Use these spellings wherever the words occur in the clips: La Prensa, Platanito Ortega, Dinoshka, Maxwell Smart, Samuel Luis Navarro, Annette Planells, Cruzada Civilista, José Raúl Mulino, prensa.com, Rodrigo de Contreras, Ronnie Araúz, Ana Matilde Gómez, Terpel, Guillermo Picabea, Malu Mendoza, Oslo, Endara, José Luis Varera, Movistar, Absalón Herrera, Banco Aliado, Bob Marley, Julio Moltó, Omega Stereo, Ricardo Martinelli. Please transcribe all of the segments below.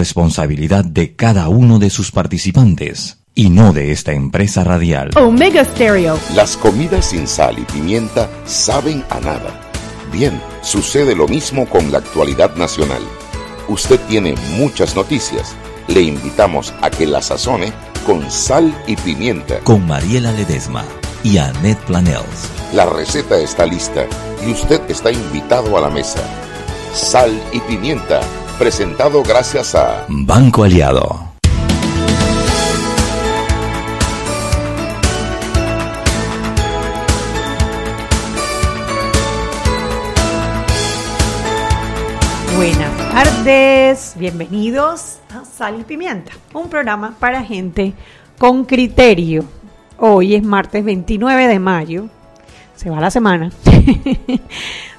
responsabilidad de cada uno de sus participantes y no de esta empresa radial. Omega Stereo. Las comidas sin sal y pimienta saben a nada. Bien, sucede lo mismo con la actualidad nacional. Usted tiene muchas noticias. Le invitamos a que las sazone con sal y pimienta. Con Mariela Ledesma y Annette Planells. La receta está lista y usted está invitado a la mesa. Sal y pimienta, presentado gracias a Banco Aliado. Buenas tardes, bienvenidos a Sal y Pimienta, un programa para gente con criterio. Hoy es martes 29 de mayo, se va la semana,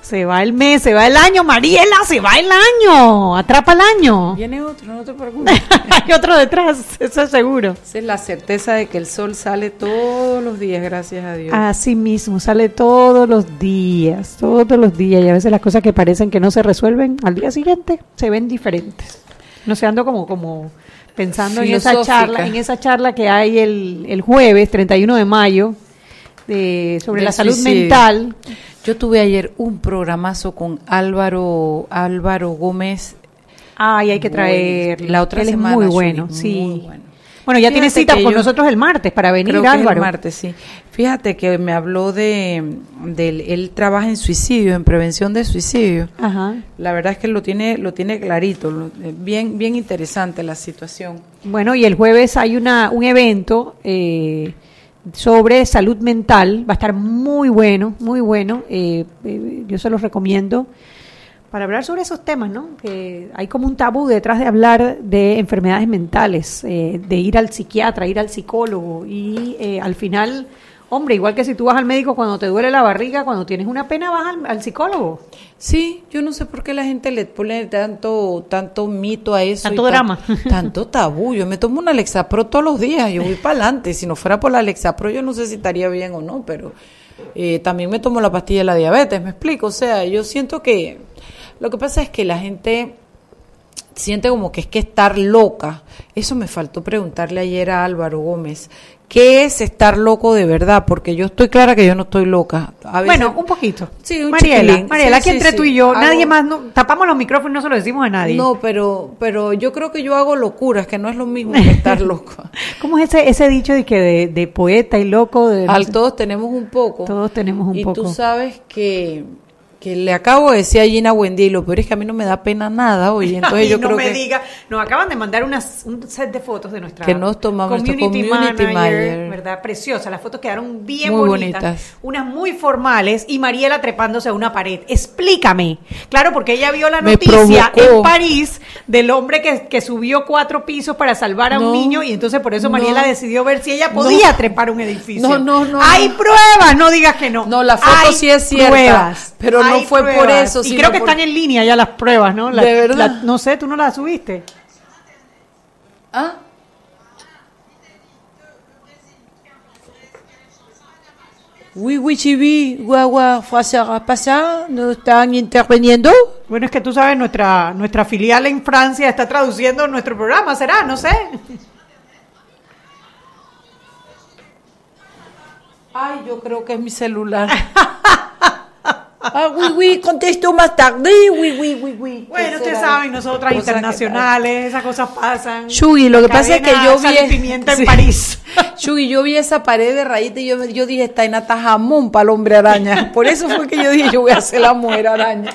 se va el mes, se va el año, Mariela, se va el año, atrapa el año. Viene otro, no te preocupes. Hay otro detrás, eso es seguro. Esa es la certeza de que el sol sale todos los días, gracias a Dios. Así mismo, sale todos los días, y a veces las cosas que parecen que no se resuelven, al día siguiente se ven diferentes. No sé, ando como pensando en esa charla que hay el jueves 31 de mayo sobre la salud mental. Yo tuve ayer un programazo con Álvaro Gómez. Ay, hay que traer. La otra semana. Él es muy bueno, sí. Muy bueno. Bueno, ya tiene cita con nosotros el martes para venir, creo que Álvaro. El martes, sí. Fíjate que me habló él trabaja en suicidio, en prevención de suicidio. Ajá. La verdad es que lo tiene clarito, bien, bien interesante la situación. Bueno, y el jueves hay un evento sobre salud mental, va a estar muy bueno, yo se los recomiendo, para hablar sobre esos temas, ¿no? Que hay como un tabú detrás de hablar de enfermedades mentales, de ir al psiquiatra, ir al psicólogo, y al final, hombre, igual que si tú vas al médico cuando te duele la barriga, cuando tienes una pena vas al psicólogo. Sí, yo no sé por qué la gente le pone tanto mito a eso. Tanto drama. Tanto tabú. Yo me tomo una Lexapro todos los días, yo voy para adelante. Si no fuera por la Lexapro yo no sé si estaría bien o no, pero también me tomo la pastilla de la diabetes, me explico. O sea, yo siento que... Lo que pasa es que la gente siente como que es estar loca. Eso me faltó preguntarle ayer a Álvaro Gómez. ¿Qué es estar loco de verdad? Porque yo estoy clara que yo no estoy loca. A veces, bueno, un poquito. Sí, un chiquilín. Mariela, aquí entre tú y yo, nadie más, no, tapamos los micrófonos y no se lo decimos a nadie. No, pero yo creo que yo hago locuras, que no es lo mismo que estar loca. ¿Cómo es ese dicho de que de poeta y loco? Todos tenemos un poco. Todos tenemos un poco. Y tú sabes que le acabo de decir a Gina Buendía, y lo peor es que a mí no me da pena nada hoy, entonces yo no creo diga, nos acaban de mandar un set de fotos de nuestra que nos tomamos community manager, ¿verdad? Preciosa, las fotos quedaron bien muy bonitas, unas muy formales, y Mariela trepándose a una pared. Explícame, claro, porque ella vio la noticia en París del hombre que subió 4 pisos para salvar a un niño, y entonces por eso Mariela decidió ver si ella podía trepar un edificio. No. Hay pruebas, no digas que no. No, la foto hay sí es cierta, pruebas, pero no fue pruebas. Por eso. Y creo que están en línea ya las pruebas, ¿no? De verdad. No sé, tú no las subiste. ¿Ah? Oui, oui, chibi, guagua, fasa, pasa, ¿no están interviniendo? Bueno, es que tú sabes, nuestra filial en Francia está traduciendo nuestro programa, ¿será? No sé. Ay, yo creo que es mi celular. Ah, contesto más tarde, oui. Bueno, ustedes saben, nosotras internacionales, esas cosas pasan. Shugi, lo que pasa es que yo vi... pimienta en París. Shugi, yo vi esa pared de rayita y yo dije, está en ata jamón para el hombre araña. Por eso fue que yo dije, yo voy a hacer la mujer araña.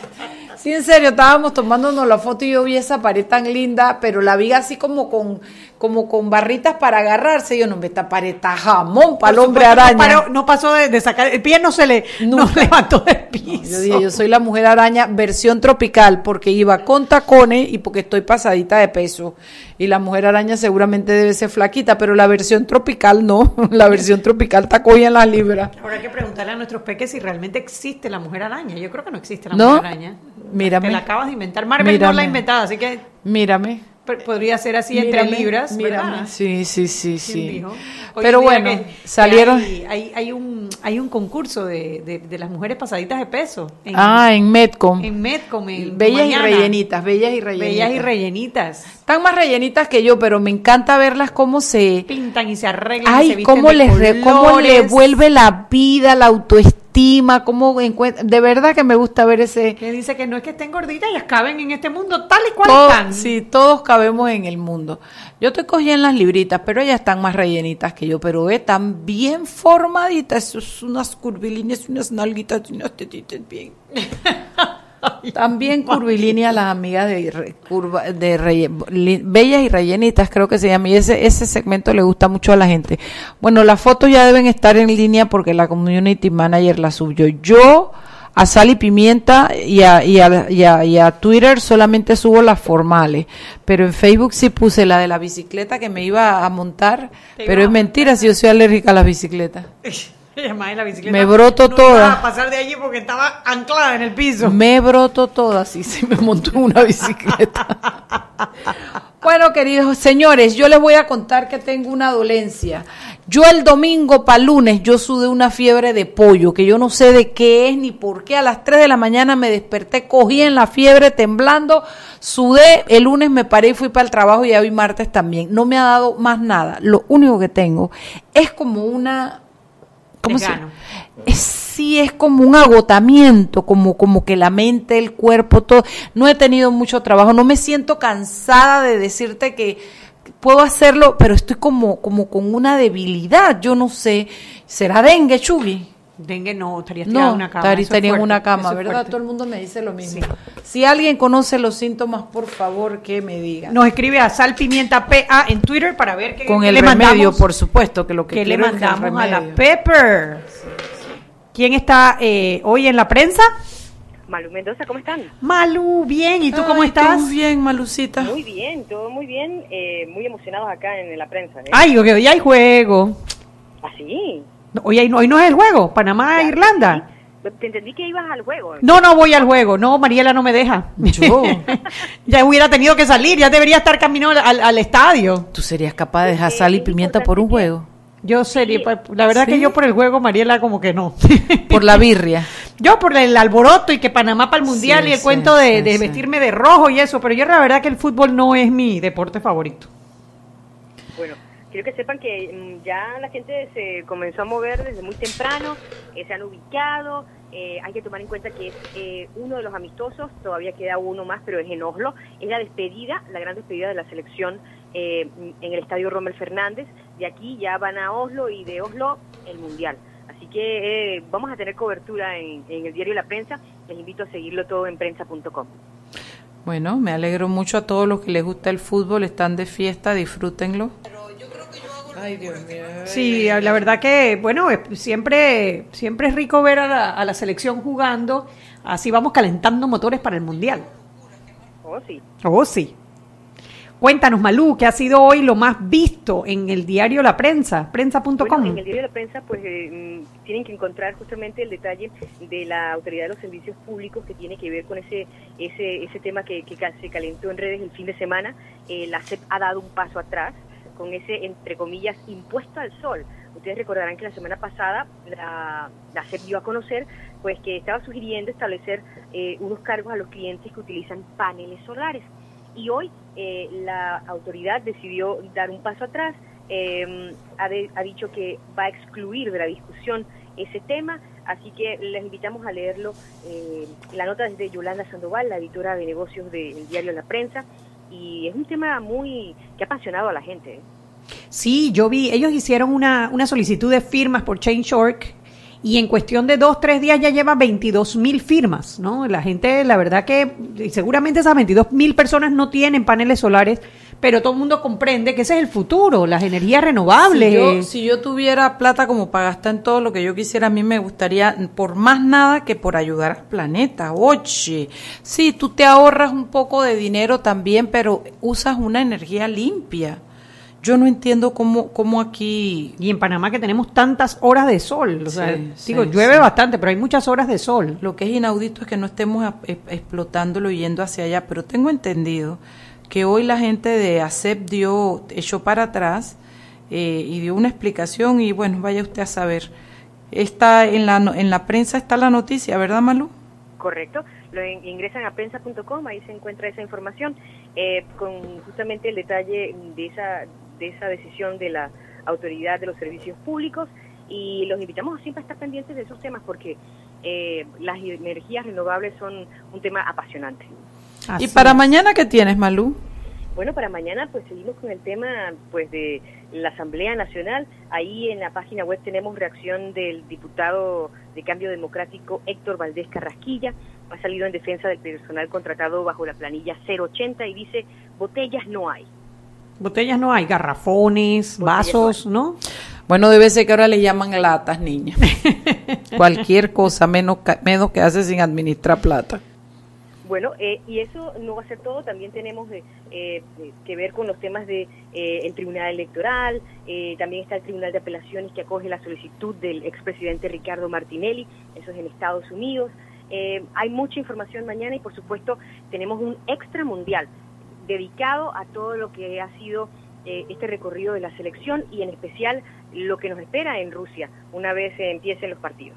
Sí, en serio, estábamos tomándonos la foto y yo vi esa pared tan linda, pero la vi así como con barritas para agarrarse. Yo, no, me esta pared está jamón para el hombre araña. No pasó de sacar, el pie no se le no levantó del piso. No, yo dije, yo soy la mujer araña versión tropical, porque iba con tacones y porque estoy pasadita de peso. Y la mujer araña seguramente debe ser flaquita, pero la versión tropical no. La versión tropical está cogida en las libras. Ahora hay que preguntarle a nuestros peques si realmente existe la mujer araña. Yo creo que no existe la mujer araña. Mírame. Te la acabas de inventar. Marvel no la ha inventado, así que... Mírame. podría ser así, mírame, entre libras, mírame, ¿verdad? Sí. Pero bueno, salieron... Hay un concurso de las mujeres pasaditas de peso. En Metcom. En Metcom. Bellas y rellenitas. Están más rellenitas que yo, pero me encanta verlas cómo se... pintan y se arreglan. Ay, se visten cómo le vuelve la vida, la autoestima. Cómo encuentra, de verdad que me gusta ver ese. Que dice que no es que estén gorditas, ellas caben en este mundo tal y cual están. Sí, todos cabemos en el mundo. Yo te cogí en las libritas, pero ellas están más rellenitas que yo, pero están bien formaditas, unas curvilíneas, unas nalguitas, unas tetitas bien. También curvilíneas las amigas de Bellas y Rellenitas, creo que se llama, y ese segmento le gusta mucho a la gente. Bueno, las fotos ya deben estar en línea porque la community manager las subió. Yo a Sal y Pimienta y a Twitter solamente subo las formales, pero en Facebook sí puse la de la bicicleta que me iba a montar, pero es mentira si yo soy alérgica a las bicicletas. La bicicleta, me broto toda. A pasar de allí porque estaba anclada en el piso. Me broto toda, sí, se me montó una bicicleta. Bueno, queridos señores, yo les voy a contar que tengo una dolencia. Yo el domingo para lunes, yo sudé una fiebre de pollo, que yo no sé de qué es ni por qué. A las 3 de la mañana me desperté, cogí en la fiebre temblando, sudé, el lunes me paré y fui para el trabajo y hoy martes también. No me ha dado más nada. Lo único que tengo es como una... sí, es como un agotamiento, como que la mente, el cuerpo, todo. No he tenido mucho trabajo, no me siento cansada de decirte que puedo hacerlo, pero estoy como con una debilidad, yo no sé. ¿Será dengue, Chugui? Dengue no, estaría tirada en una cama. Estaría en una cama, ¿verdad? Todo el mundo me dice lo mismo. Sí. Si alguien conoce los síntomas, por favor, que me diga. Nos escribe a salpimientapa en Twitter para ver qué le mandamos. Con el remedio, por supuesto, que lo que le mandamos a la Pepper. ¿Quién está hoy en la prensa? Malu Mendoza, ¿cómo están? Malu, bien, ¿y tú cómo estás? Muy bien, Malucita. Muy bien, todo muy bien, muy emocionados acá en la prensa. Ay, hoy hay juego. ¿Ah, sí? Hoy no es el juego, Panamá e Irlanda. Te entendí que ibas al juego. No voy al juego, no, Mariela no me deja. Yo. Ya hubiera tenido que salir, ya debería estar camino al estadio. ¿Tú serías capaz de dejar sal y pimienta por un juego? Yo sería, la verdad que yo por el juego, Mariela, como que no. Por la birria. Yo por el alboroto y que Panamá para el mundial y el cuento de vestirme de rojo y eso, pero yo la verdad que el fútbol no es mi deporte favorito. Bueno. Quiero que sepan que ya la gente se comenzó a mover desde muy temprano, se han ubicado, hay que tomar en cuenta que es uno de los amistosos, todavía queda uno más, pero es en Oslo, es la gran despedida de la selección en el estadio Rommel Fernández, de aquí ya van a Oslo y de Oslo el Mundial. Así que vamos a tener cobertura en el diario La Prensa, les invito a seguirlo todo en prensa.com. Bueno, me alegro mucho a todos los que les gusta el fútbol, están de fiesta, disfrútenlo. Ay, Dios mío. Sí, la verdad que, bueno, siempre es rico ver a la selección jugando. Así vamos calentando motores para el Mundial. Oh, sí. Cuéntanos, Malú, ¿qué ha sido hoy lo más visto en el diario La Prensa? Prensa.com. Bueno, en el diario La Prensa, pues, tienen que encontrar justamente el detalle de la Autoridad de los Servicios Públicos que tiene que ver con ese tema que se calentó en redes el fin de semana. La ACEP ha dado un paso atrás con ese, entre comillas, impuesto al sol. Ustedes recordarán que la semana pasada la ACEP dio a conocer pues que estaba sugiriendo establecer unos cargos a los clientes que utilizan paneles solares. Y hoy la autoridad decidió dar un paso atrás, ha dicho que va a excluir de la discusión ese tema, así que les invitamos a leerlo. La nota es de Yolanda Sandoval, la editora de negocios del diario La Prensa, y es un tema que ha apasionado a la gente. Sí, yo vi, ellos hicieron una solicitud de firmas por Change.org y en cuestión de 2-3 días ya lleva 22,000 firmas, ¿no? La gente, la verdad que seguramente esas 22,000 personas no tienen paneles solares, pero todo el mundo comprende que ese es el futuro, las energías renovables. Si yo tuviera plata como para gastar en todo lo que yo quisiera, a mí me gustaría por más nada que por ayudar al planeta. Oye, sí, tú te ahorras un poco de dinero también, pero usas una energía limpia. Yo no entiendo cómo aquí... Y en Panamá que tenemos tantas horas de sol. Llueve bastante, pero hay muchas horas de sol. Lo que es inaudito es que no estemos explotando, yendo hacia allá, pero tengo entendido que hoy la gente de ACEP echó para atrás y dio una explicación, y bueno, vaya usted a saber. Está en la prensa está la noticia, ¿verdad, Malu? Correcto. Lo ingresan a prensa.com, ahí se encuentra esa información con justamente el detalle de esa decisión de la Autoridad de los Servicios Públicos, y los invitamos siempre a estar pendientes de esos temas porque las energías renovables son un tema apasionante. Así ¿Y para es. Mañana qué tienes, Malú? Bueno, para mañana pues seguimos con el tema pues de la Asamblea Nacional. Ahí en la página web tenemos reacción del diputado de Cambio Democrático Héctor Valdés Carrasquilla. Ha salido en defensa del personal contratado bajo la planilla 080 y dice: botellas no hay. Botellas no hay, garrafones, botellas, vasos, ¿no? Bueno, debe ser que ahora le llaman latas, niña. Cualquier cosa menos que hace sin administrar plata. Bueno, y eso no va a ser todo. También tenemos que ver con los temas de el Tribunal Electoral. También está el Tribunal de Apelaciones que acoge la solicitud del expresidente Ricardo Martinelli. Eso es en Estados Unidos. Hay mucha información mañana y, por supuesto, tenemos un extra mundial dedicado a todo lo que ha sido este recorrido de la selección y, en especial, lo que nos espera en Rusia una vez empiecen los partidos.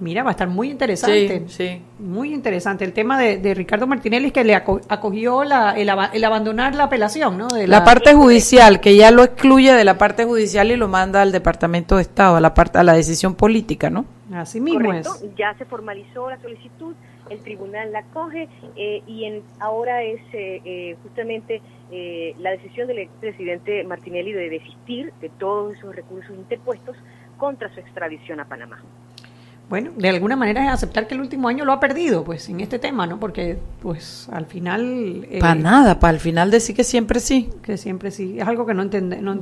Mira, va a estar muy interesante. Sí. Muy interesante. El tema de Ricardo Martinelli es que le acogió el abandonar la apelación, ¿no? De la parte judicial, que ya lo excluye de la parte judicial y lo manda al Departamento de Estado, a la decisión política, ¿no? Así mismo. Correcto. Es. Ya se formalizó la solicitud, el tribunal la acoge y ahora es justamente la decisión del expresidente Martinelli de desistir de todos esos recursos interpuestos contra su extradición a Panamá. Bueno, de alguna manera es aceptar que el último año lo ha perdido, pues, en este tema, ¿no? Porque, pues, al final... para el final decir que siempre sí. Que siempre sí. Es algo que no entiendo. No,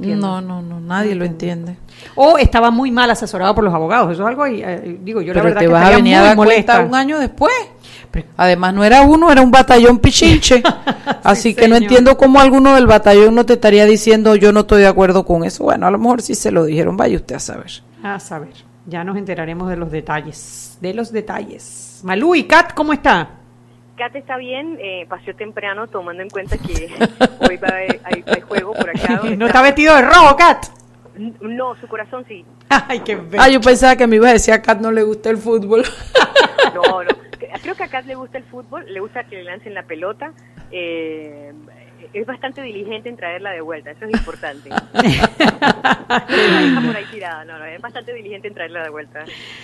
nadie lo entiende. O estaba muy mal asesorado por los abogados. Eso es algo, digo, yo pero la verdad te que estaría muy a molesta. Un año después. Además, no era uno, era un batallón pichinche. Así sí, que señor. No entiendo cómo alguno del batallón no te estaría diciendo, yo no estoy de acuerdo con eso. Bueno, a lo mejor sí se lo dijeron, vaya usted a saber. A saber. Ya nos enteraremos de los detalles, Malú, ¿y Kat cómo está? Kat está bien, paseó temprano tomando en cuenta que hoy va a ir juego por acá. ¿No está vestido de rojo, Kat? No, su corazón sí. Ay, qué bello. Yo pensaba que me iba a decir a Kat no le gusta el fútbol. No, creo que a Kat le gusta el fútbol, le gusta que le lancen la pelota, es bastante diligente en traerla de vuelta, eso es importante. Por ahí tirada, no, es bastante diligente en traerla de vuelta.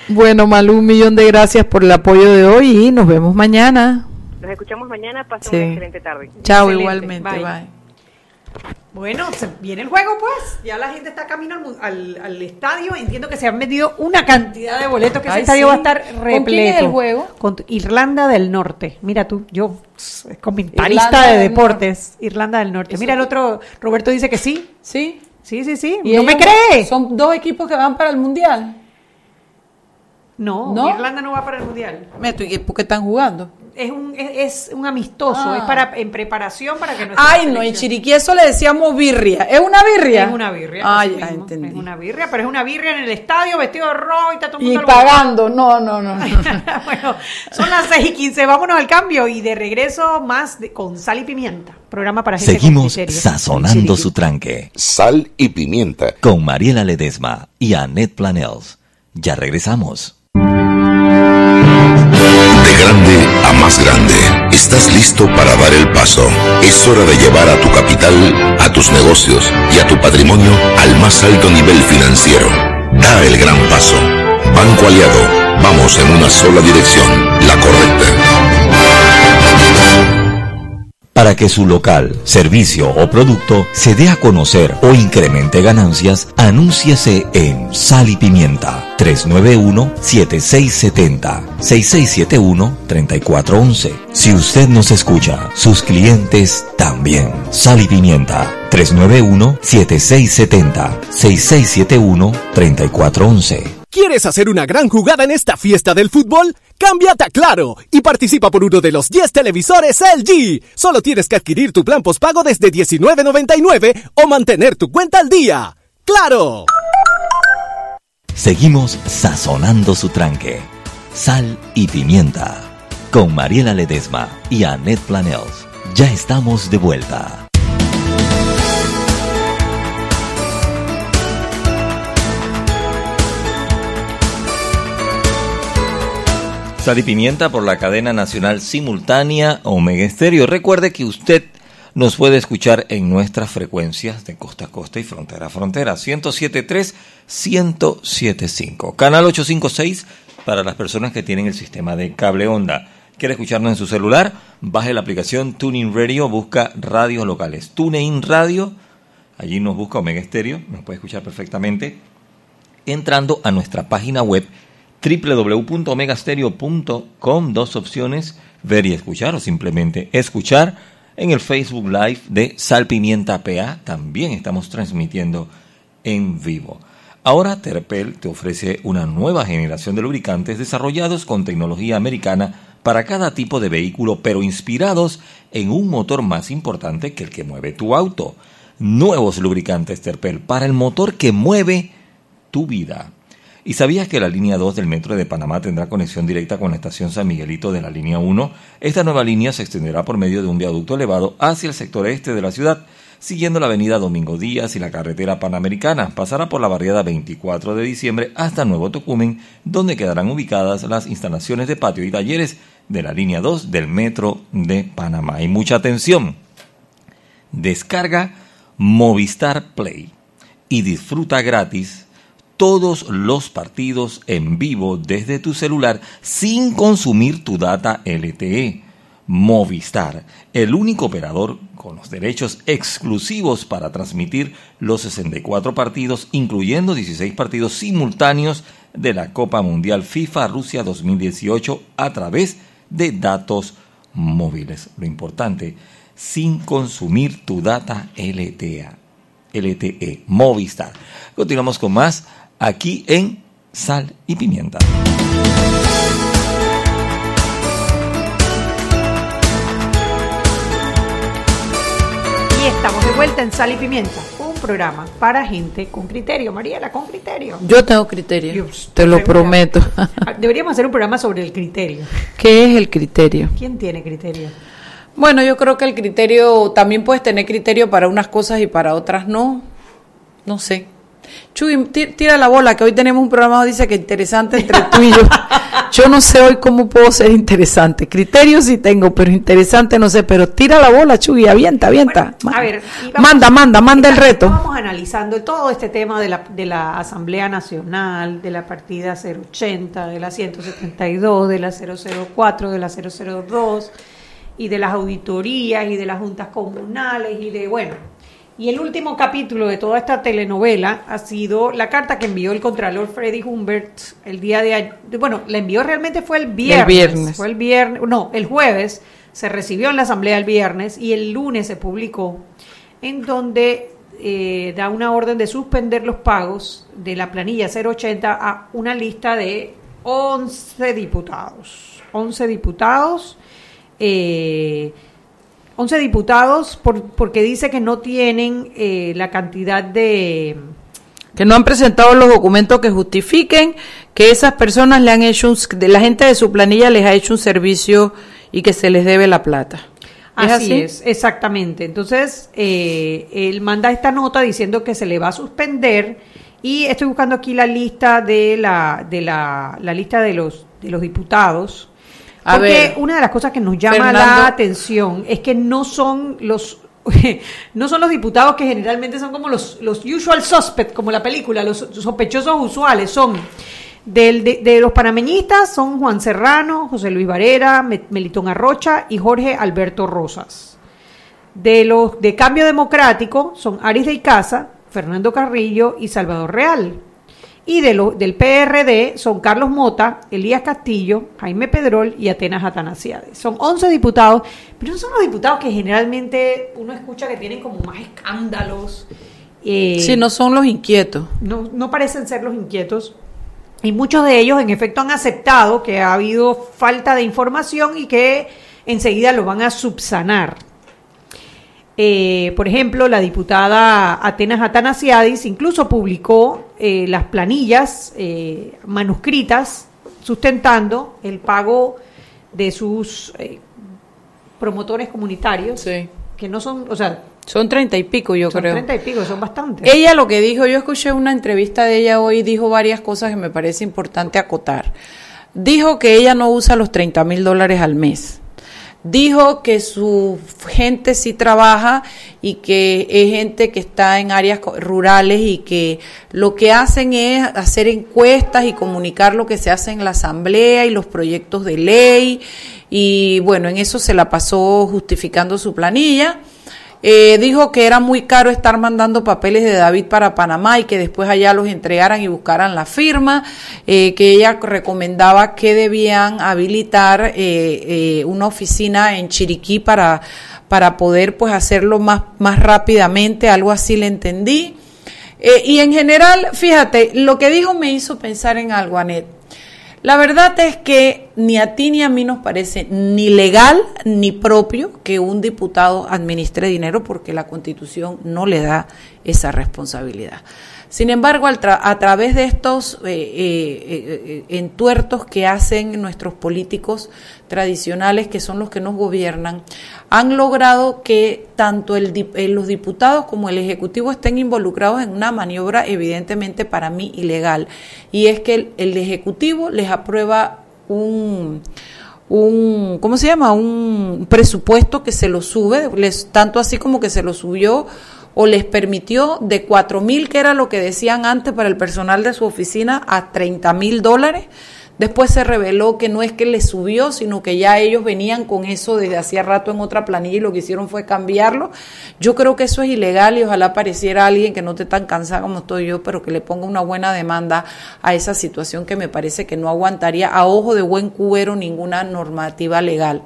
Bueno, Malú, un millón de gracias por el apoyo de hoy y nos vemos mañana. Nos escuchamos mañana, pasen una excelente tarde. Chao, excelente. Igualmente, bye. Bueno, viene el juego pues, ya la gente está camino al estadio, entiendo que se han vendido una cantidad de boletos que ese estadio va a estar repleto. ¿Con quién es el juego? Con Irlanda del Norte, mira tú, yo comentarista de deportes, Irlanda del Norte, eso. Mira el otro, Roberto dice que sí, ¿y no me cree? Son dos equipos que van para el Mundial. No, Irlanda no va para el Mundial. ¿Por qué están jugando? Es un amistoso, es para en preparación para que no. Ay, no, en Chiriquí eso le decíamos birria. ¿Es una birria? Ay, ya entendí. Es una birria, pero es una birria en el estadio, vestido de rojo y está todo el mundo. Y pagando, no. Bueno, son las 6:15, vámonos al cambio y de regreso más con Sal y Pimienta, programa para gente. Seguimos sazonando su tranque. Sal y Pimienta. Con Mariela Ledesma y Annette Planells. Ya regresamos. De grande a más grande. Estás listo para dar el paso. Es hora de llevar a tu capital, a tus negocios y a tu patrimonio al más alto nivel financiero. Da el gran paso. Banco Aliado. Vamos en una sola dirección, la correcta. Para que su local, servicio o producto se dé a conocer o incremente ganancias, anúnciese en Sal y Pimienta. 391-7670, 6671-3411. Si usted nos escucha, sus clientes también. Sal y Pimienta, 391-7670, 6671-3411. ¿Quieres hacer una gran jugada en esta fiesta del fútbol? ¡Cámbiate a Claro! Y participa por uno de los 10 televisores LG. Solo tienes que adquirir tu plan pospago desde $19.99 o mantener tu cuenta al día. ¡Claro! Seguimos sazonando su tranque. Sal y Pimienta. Con Mariela Ledesma y Annette Planells. Ya estamos de vuelta. Sal y Pimienta por la cadena nacional simultánea Omega Stereo. Recuerde que usted nos puede escuchar en nuestras frecuencias de costa a costa y frontera a frontera. 107.3, 107.5. Canal 856 para las personas que tienen el sistema de cable onda. ¿Quiere escucharnos en su celular? Baje la aplicación TuneIn Radio, busca radios locales. TuneIn Radio, allí nos busca Omega Stereo, nos puede escuchar perfectamente. Entrando a nuestra página web www.omegastereo.com, dos opciones, ver y escuchar o simplemente escuchar. En el Facebook Live de Salpimienta PA también estamos transmitiendo en vivo. Ahora Terpel te ofrece una nueva generación de lubricantes desarrollados con tecnología americana para cada tipo de vehículo, pero inspirados en un motor más importante que el que mueve tu auto. Nuevos lubricantes Terpel para el motor que mueve tu vida. ¿Y sabías que la línea 2 del Metro de Panamá tendrá conexión directa con la estación San Miguelito de la línea 1? Esta nueva línea se extenderá por medio de un viaducto elevado hacia el sector este de la ciudad, siguiendo la avenida Domingo Díaz y la carretera Panamericana. Pasará por la barriada 24 de diciembre hasta Nuevo Tocumen, donde quedarán ubicadas las instalaciones de patio y talleres de la línea 2 del Metro de Panamá. Y mucha atención, descarga Movistar Play y disfruta gratis todos los partidos en vivo desde tu celular sin consumir tu data LTE. Movistar, el único operador con los derechos exclusivos para transmitir los 64 partidos, incluyendo 16 partidos simultáneos de la Copa Mundial FIFA Rusia 2018 a través de datos móviles. Lo importante, sin consumir tu data LTE. Movistar. Continuamos con más aquí en Sal y Pimienta. Y estamos de vuelta en Sal y Pimienta, un programa para gente con criterio. Mariela, con criterio. Yo tengo criterio, Dios, te lo prometo. Deberíamos hacer un programa sobre el criterio. ¿Qué es el criterio? ¿Quién tiene criterio? Bueno, yo creo que el criterio, también puedes tener criterio para unas cosas y para otras no. No sé. Chuy, tira la bola, que hoy tenemos un programa que dice que interesante entre tú y yo. Yo no sé hoy cómo puedo ser interesante. Criterio sí tengo, pero interesante no sé. Pero tira la bola, Chuy, avienta. Bueno, a ver, manda el reto. Vamos analizando todo este tema de la Asamblea Nacional, de la partida 080, de la 172, de la 004, de la 002, y de las auditorías, y de las juntas comunales, y de, bueno... Y el último capítulo de toda esta telenovela ha sido la carta que envió el contralor Freddy Humbert el día de ayer. Bueno, la envió realmente fue el viernes. El jueves se recibió en la asamblea el viernes y el lunes se publicó, en donde da una orden de suspender los pagos de la planilla 080 a una lista de 11 diputados porque dice que no tienen la cantidad de... Que no han presentado los documentos que justifiquen que esas personas le han hecho... La gente de su planilla les ha hecho un servicio y que se les debe la plata. ¿Es así? Exactamente. Entonces, él manda esta nota diciendo que se le va a suspender y estoy buscando aquí la lista de la lista de los diputados. Porque una de las cosas que nos llama la atención es que no son los diputados que generalmente son como los usual suspects, como la película, los sospechosos usuales, son de los panameñistas, son Juan Serrano, José Luis Varera, Melitón Arrocha y Jorge Alberto Rosas. De los de Cambio Democrático son Aris de Icaza, Fernando Carrillo y Salvador Real. Y del PRD son Carlos Mota, Elías Castillo, Jaime Pedrol y Atenas Athanasiadis. Son 11 diputados, pero no son los diputados que generalmente uno escucha que tienen como más escándalos. Sí, no son los inquietos. No parecen ser los inquietos. Y muchos de ellos, en efecto, han aceptado que ha habido falta de información y que enseguida lo van a subsanar. Por ejemplo, la diputada Atenas Athanasiadis incluso publicó las planillas manuscritas sustentando el pago de sus promotores comunitarios, sí, que no son, o sea, son 30 y pico, yo creo. Son 30 y pico, son bastantes. Ella lo que dijo, yo escuché una entrevista de ella hoy, dijo varias cosas que me parece importante acotar. Dijo que ella no usa los $30,000 al mes. Dijo que su gente sí trabaja y que es gente que está en áreas rurales y que lo que hacen es hacer encuestas y comunicar lo que se hace en la asamblea y los proyectos de ley. Y bueno, en eso se la pasó justificando su planilla. Dijo que era muy caro estar mandando papeles de David para Panamá y que después allá los entregaran y buscaran la firma, que ella recomendaba que debían habilitar una oficina en Chiriquí para poder pues hacerlo más rápidamente, algo así le entendí. Y en general, fíjate, lo que dijo me hizo pensar en algo, Annette. La verdad es que ni a ti ni a mí nos parece ni legal ni propio que un diputado administre dinero porque la Constitución no le da esa responsabilidad. Sin embargo, a través de estos entuertos que hacen nuestros políticos tradicionales, que son los que nos gobiernan, han logrado que tanto los diputados como el Ejecutivo estén involucrados en una maniobra evidentemente para mí ilegal. Y es que el Ejecutivo les aprueba un ¿cómo se llama? Un presupuesto que se lo sube, tanto así como que se lo subió o les permitió de 4,000, que era lo que decían antes para el personal de su oficina, a $30,000. Después se reveló que no es que les subió, sino que ya ellos venían con eso desde hacía rato en otra planilla y lo que hicieron fue cambiarlo. Yo creo que eso es ilegal y ojalá apareciera alguien que no esté tan cansada como estoy yo, pero que le ponga una buena demanda a esa situación que me parece que no aguantaría a ojo de buen cubero ninguna normativa legal.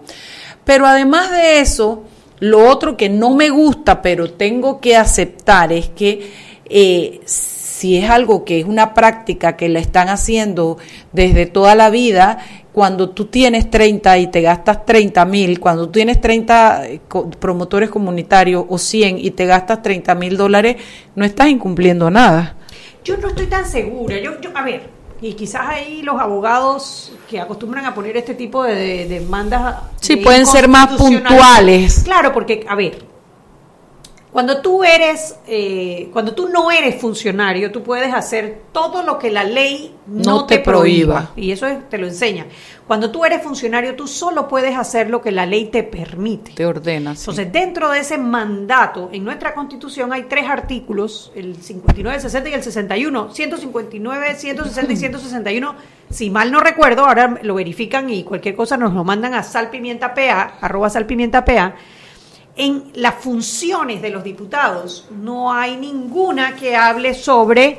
Pero además de eso, lo otro que no me gusta, pero tengo que aceptar, es que si es algo que es una práctica que la están haciendo desde toda la vida, cuando tú tienes 30 y te gastas $30,000, cuando tú tienes 30 promotores comunitarios o 100 y te gastas $30,000, no estás incumpliendo nada. Yo no estoy tan segura. Yo a ver, y quizás ahí los abogados que acostumbran a poner este tipo de demandas... Sí, pueden ser más puntuales. Claro, porque, a ver, cuando tú no eres funcionario, tú puedes hacer todo lo que la ley no te prohíba. Y eso te lo enseña. Cuando tú eres funcionario, tú solo puedes hacer lo que la ley te permite. Te ordena. Sí. Entonces, dentro de ese mandato, en nuestra Constitución hay 3 artículos, el 59, el 60 y el 61, 159, 160 y 161, si mal no recuerdo, ahora lo verifican y cualquier cosa nos lo mandan a salpimientapa, @salpimientapa. En las funciones de los diputados no hay ninguna que hable sobre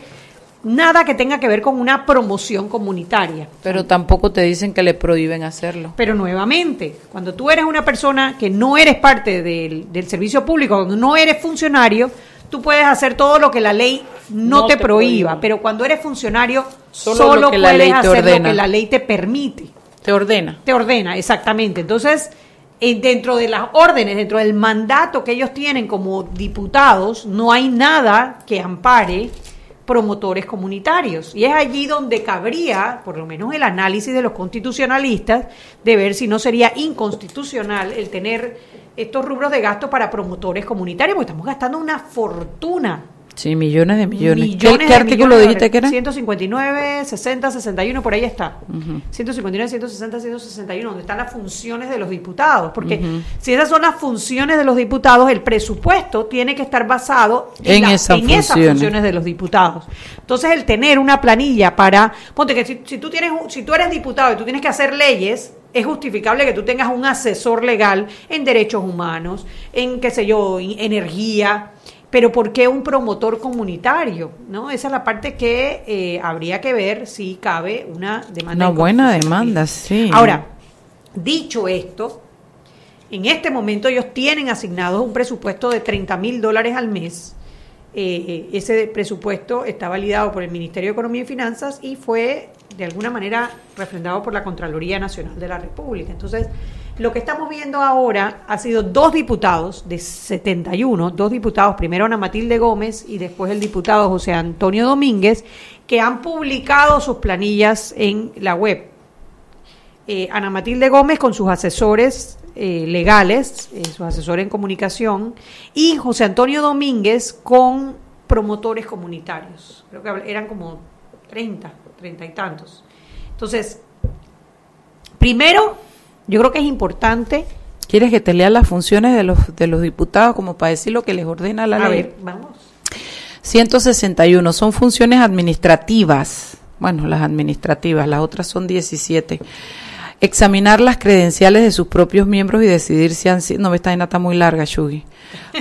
nada que tenga que ver con una promoción comunitaria. Pero tampoco te dicen que le prohíben hacerlo. Pero nuevamente, cuando tú eres una persona que no eres parte del servicio público, cuando no eres funcionario, tú puedes hacer todo lo que la ley no te prohíba. Pero cuando eres funcionario, solo puedes hacer lo que la ley te permite. Te ordena. Te ordena, exactamente. Entonces, dentro de las órdenes, dentro del mandato que ellos tienen como diputados, no hay nada que ampare promotores comunitarios. Y es allí donde cabría, por lo menos, el análisis de los constitucionalistas de ver si no sería inconstitucional el tener estos rubros de gasto para promotores comunitarios, porque estamos gastando una fortuna. Sí, millones de millones. ¿Qué artículo dijiste que era? 159, 60, 61, por ahí está. Uh-huh. 159, 160, 161, donde están las funciones de los diputados. Porque si esas son las funciones de los diputados, el presupuesto tiene que estar basado en esas funciones de los diputados. Entonces, el tener una planilla para... Ponte que si tú eres diputado y tú tienes que hacer leyes... Es justificable que tú tengas un asesor legal en derechos humanos, en qué sé yo, en energía... Pero ¿por qué un promotor comunitario? ¿No? Esa es la parte que habría que ver si cabe una demanda. Una buena demanda, sí. Ahora, dicho esto, en este momento ellos tienen asignados un presupuesto de $30,000 al mes. Ese presupuesto está validado por el Ministerio de Economía y Finanzas y fue, de alguna manera, refrendado por la Contraloría Nacional de la República. Entonces, lo que estamos viendo ahora ha sido 2 diputados de 71, 2 diputados, primero Ana Matilde Gómez y después el diputado José Antonio Domínguez, que han publicado sus planillas en la web. Ana Matilde Gómez con sus asesores legales, su asesor en comunicación, y José Antonio Domínguez con promotores comunitarios. Creo que eran como 30 y tantos. Entonces, primero, yo creo que es importante... ¿Quieres que te lea las funciones de los diputados como para decir lo que les ordena la ley? A ver, vamos. 161, son funciones administrativas. Bueno, las administrativas, las otras son 17. Examinar las credenciales de sus propios miembros y decidir si han sido... No, esta vaina está muy larga, Shugi.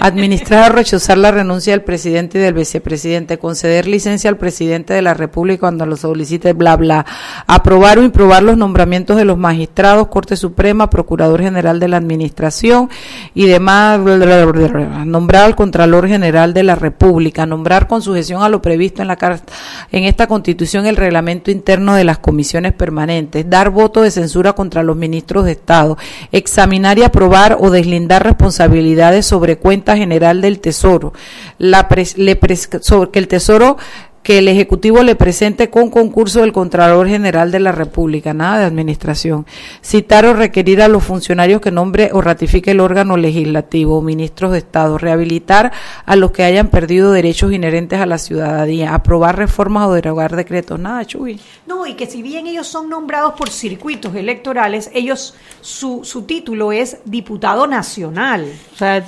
Administrar o rechazar la renuncia del presidente y del vicepresidente. Conceder licencia al presidente de la República cuando lo solicite, bla, bla. Aprobar o improbar los nombramientos de los magistrados, Corte Suprema, Procurador General de la Administración y demás. Bla, bla, bla, bla. Nombrar al Contralor General de la República. Nombrar con sujeción a lo previsto en la carta, en esta Constitución, el reglamento interno de las comisiones permanentes. Dar voto de censura contra los ministros de Estado, examinar y aprobar o deslindar responsabilidades sobre cuenta general del Tesoro, sobre que el Tesoro que el Ejecutivo le presente con concurso del Contralor General de la República, nada de administración. Citar o requerir a los funcionarios que nombre o ratifique el órgano legislativo, ministros de Estado. Rehabilitar a los que hayan perdido derechos inherentes a la ciudadanía. Aprobar reformas o derogar decretos, nada, Chuy. No, y que si bien ellos son nombrados por circuitos electorales, ellos, su título es diputado nacional, o sea...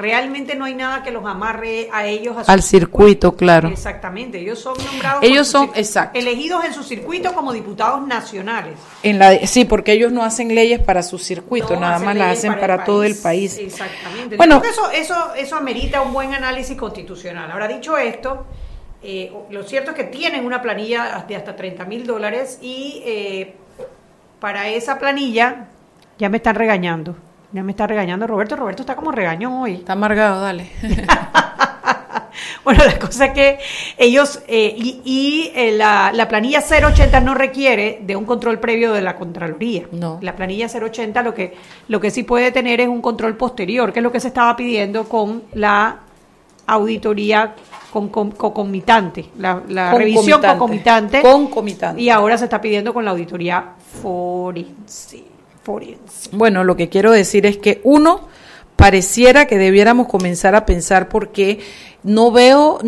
Realmente no hay nada que los amarre a ellos. Al circuito, claro. Exactamente, ellos son nombrados. Ellos son, exacto. Elegidos en su circuito como diputados nacionales. Sí, porque ellos no hacen leyes para su circuito, no nada más las hacen para todo el país. Exactamente. Bueno, eso amerita un buen análisis constitucional. Ahora, dicho esto, lo cierto es que tienen una planilla de hasta $30,000 y para esa planilla ya me están regañando. Ya me está regañando Roberto. Roberto está como regañón hoy. Está amargado, dale. Bueno, la cosa es que ellos la planilla 080 no requiere de un control previo de la Contraloría. No. La planilla 080 lo que sí puede tener es un control posterior, que es lo que se estaba pidiendo con la auditoría concomitante, la revisión concomitante. Y ahora se está pidiendo con la auditoría forense. Bueno, lo que quiero decir es que pareciera que debiéramos comenzar a pensar porque no veo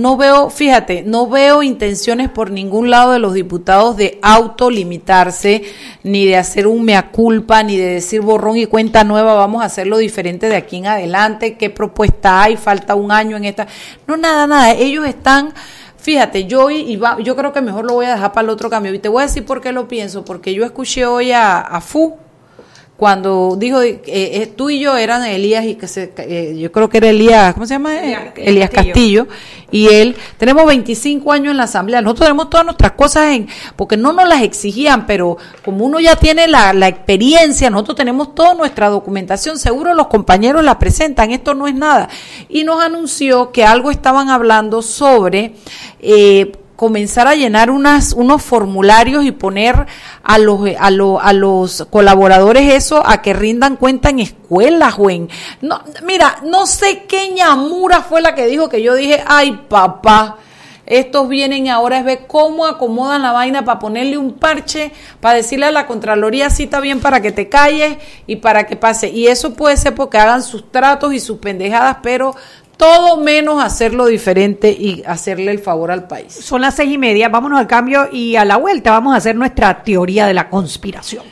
intenciones por ningún lado de los diputados de autolimitarse, ni de hacer un mea culpa, ni de decir borrón y cuenta nueva, vamos a hacerlo diferente de aquí en adelante, qué propuesta hay, falta un año en esta, no, nada, ellos están... Fíjate, yo creo que mejor lo voy a dejar para el otro cambio, y te voy a decir por qué lo pienso, porque yo escuché hoy a Fu, cuando dijo, tú y yo eran Elías, y que yo creo que era Elías, ¿cómo se llama? Elías Castillo. Y él, tenemos 25 años en la Asamblea, nosotros tenemos todas nuestras cosas, porque no nos las exigían, pero como uno ya tiene la experiencia, nosotros tenemos toda nuestra documentación, seguro los compañeros la presentan, esto no es nada. Y nos anunció que algo estaban hablando sobre... comenzar a llenar unos formularios y poner a los colaboradores eso a que rindan cuenta en escuelas, güey. No, mira, no sé qué ñamura fue la que dijo que yo dije, ay papá, estos vienen ahora es ver cómo acomodan la vaina para ponerle un parche, para decirle a la Contraloría sí está bien para que te calles y para que pase. Y eso puede ser porque hagan sus tratos y sus pendejadas, pero... todo menos hacerlo diferente y hacerle el favor al país. Son las 6:30, vámonos al cambio y a la vuelta vamos a hacer nuestra teoría de la conspiración.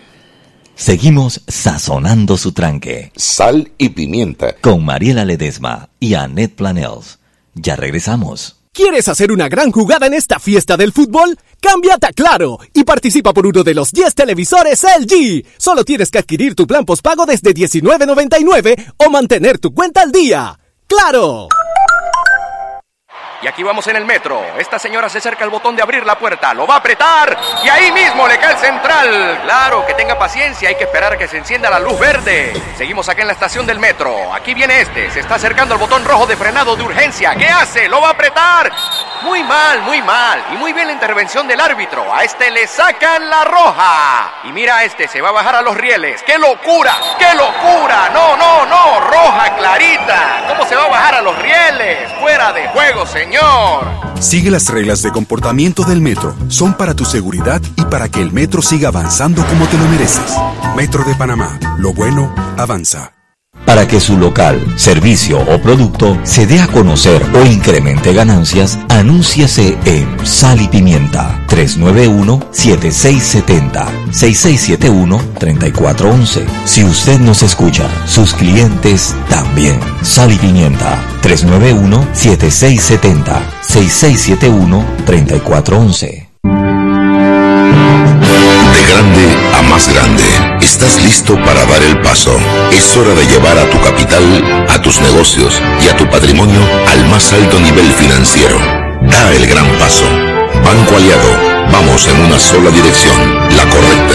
Seguimos sazonando su tranque. Sal y pimienta. Con Mariela Ledesma y Annette Planells. Ya regresamos. ¿Quieres hacer una gran jugada en esta fiesta del fútbol? ¡Cámbiate a Claro! Y participa por uno de los 10 televisores LG. Solo tienes que adquirir tu plan pospago desde $19.99 o mantener tu cuenta al día. ¡Claro! Y aquí vamos en el metro. Esta señora se acerca al botón de abrir la puerta. Lo va a apretar y ahí mismo le cae el central. Claro, que tenga paciencia. Hay que esperar a que se encienda la luz verde. Seguimos acá en la estación del metro. Aquí viene este. Se está acercando al botón rojo de frenado de urgencia. ¿Qué hace? Lo va a apretar. Muy mal, y muy bien la intervención del árbitro. A este le sacan la roja. Y mira, este se va a bajar a los rieles. ¡Qué locura! ¡Qué locura! ¡No, no, no! ¡Roja clarita! ¿Cómo se va a bajar a los rieles? ¡Fuera de juego, señor! Sigue las reglas de comportamiento del Metro. Son para tu seguridad y para que el Metro siga avanzando como te lo mereces. Metro de Panamá. Lo bueno avanza. Para que su local, servicio o producto se dé a conocer o incremente ganancias, anúnciase en Sal y Pimienta 391-7670 6671-3411. Si usted nos escucha, sus clientes también. Sal y Pimienta 391-7670 6671-3411. Grande a más grande. Estás listo para dar el paso. Es hora de llevar a tu capital, a tus negocios y a tu patrimonio al más alto nivel financiero. Da el gran paso. Banco Aliado. Vamos en una sola dirección, la correcta.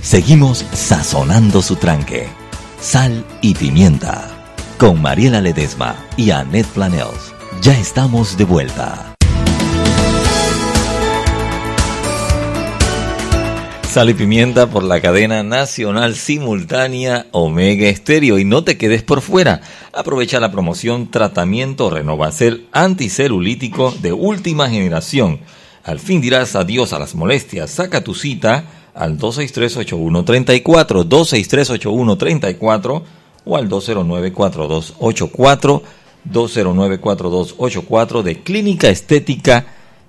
Seguimos sazonando su tranque. Sal y pimienta. Con Mariela Ledesma y Annette Planells. Ya estamos de vuelta. Sal y Pimienta por la cadena nacional simultánea Omega Stereo. Y no te quedes por fuera. Aprovecha la promoción Tratamiento Renovacel Anticelulítico de última generación. Al fin dirás adiós a las molestias. Saca tu cita al 263-8134, 263-8134 o al 209-4284, 209-4284 de Clínica Estética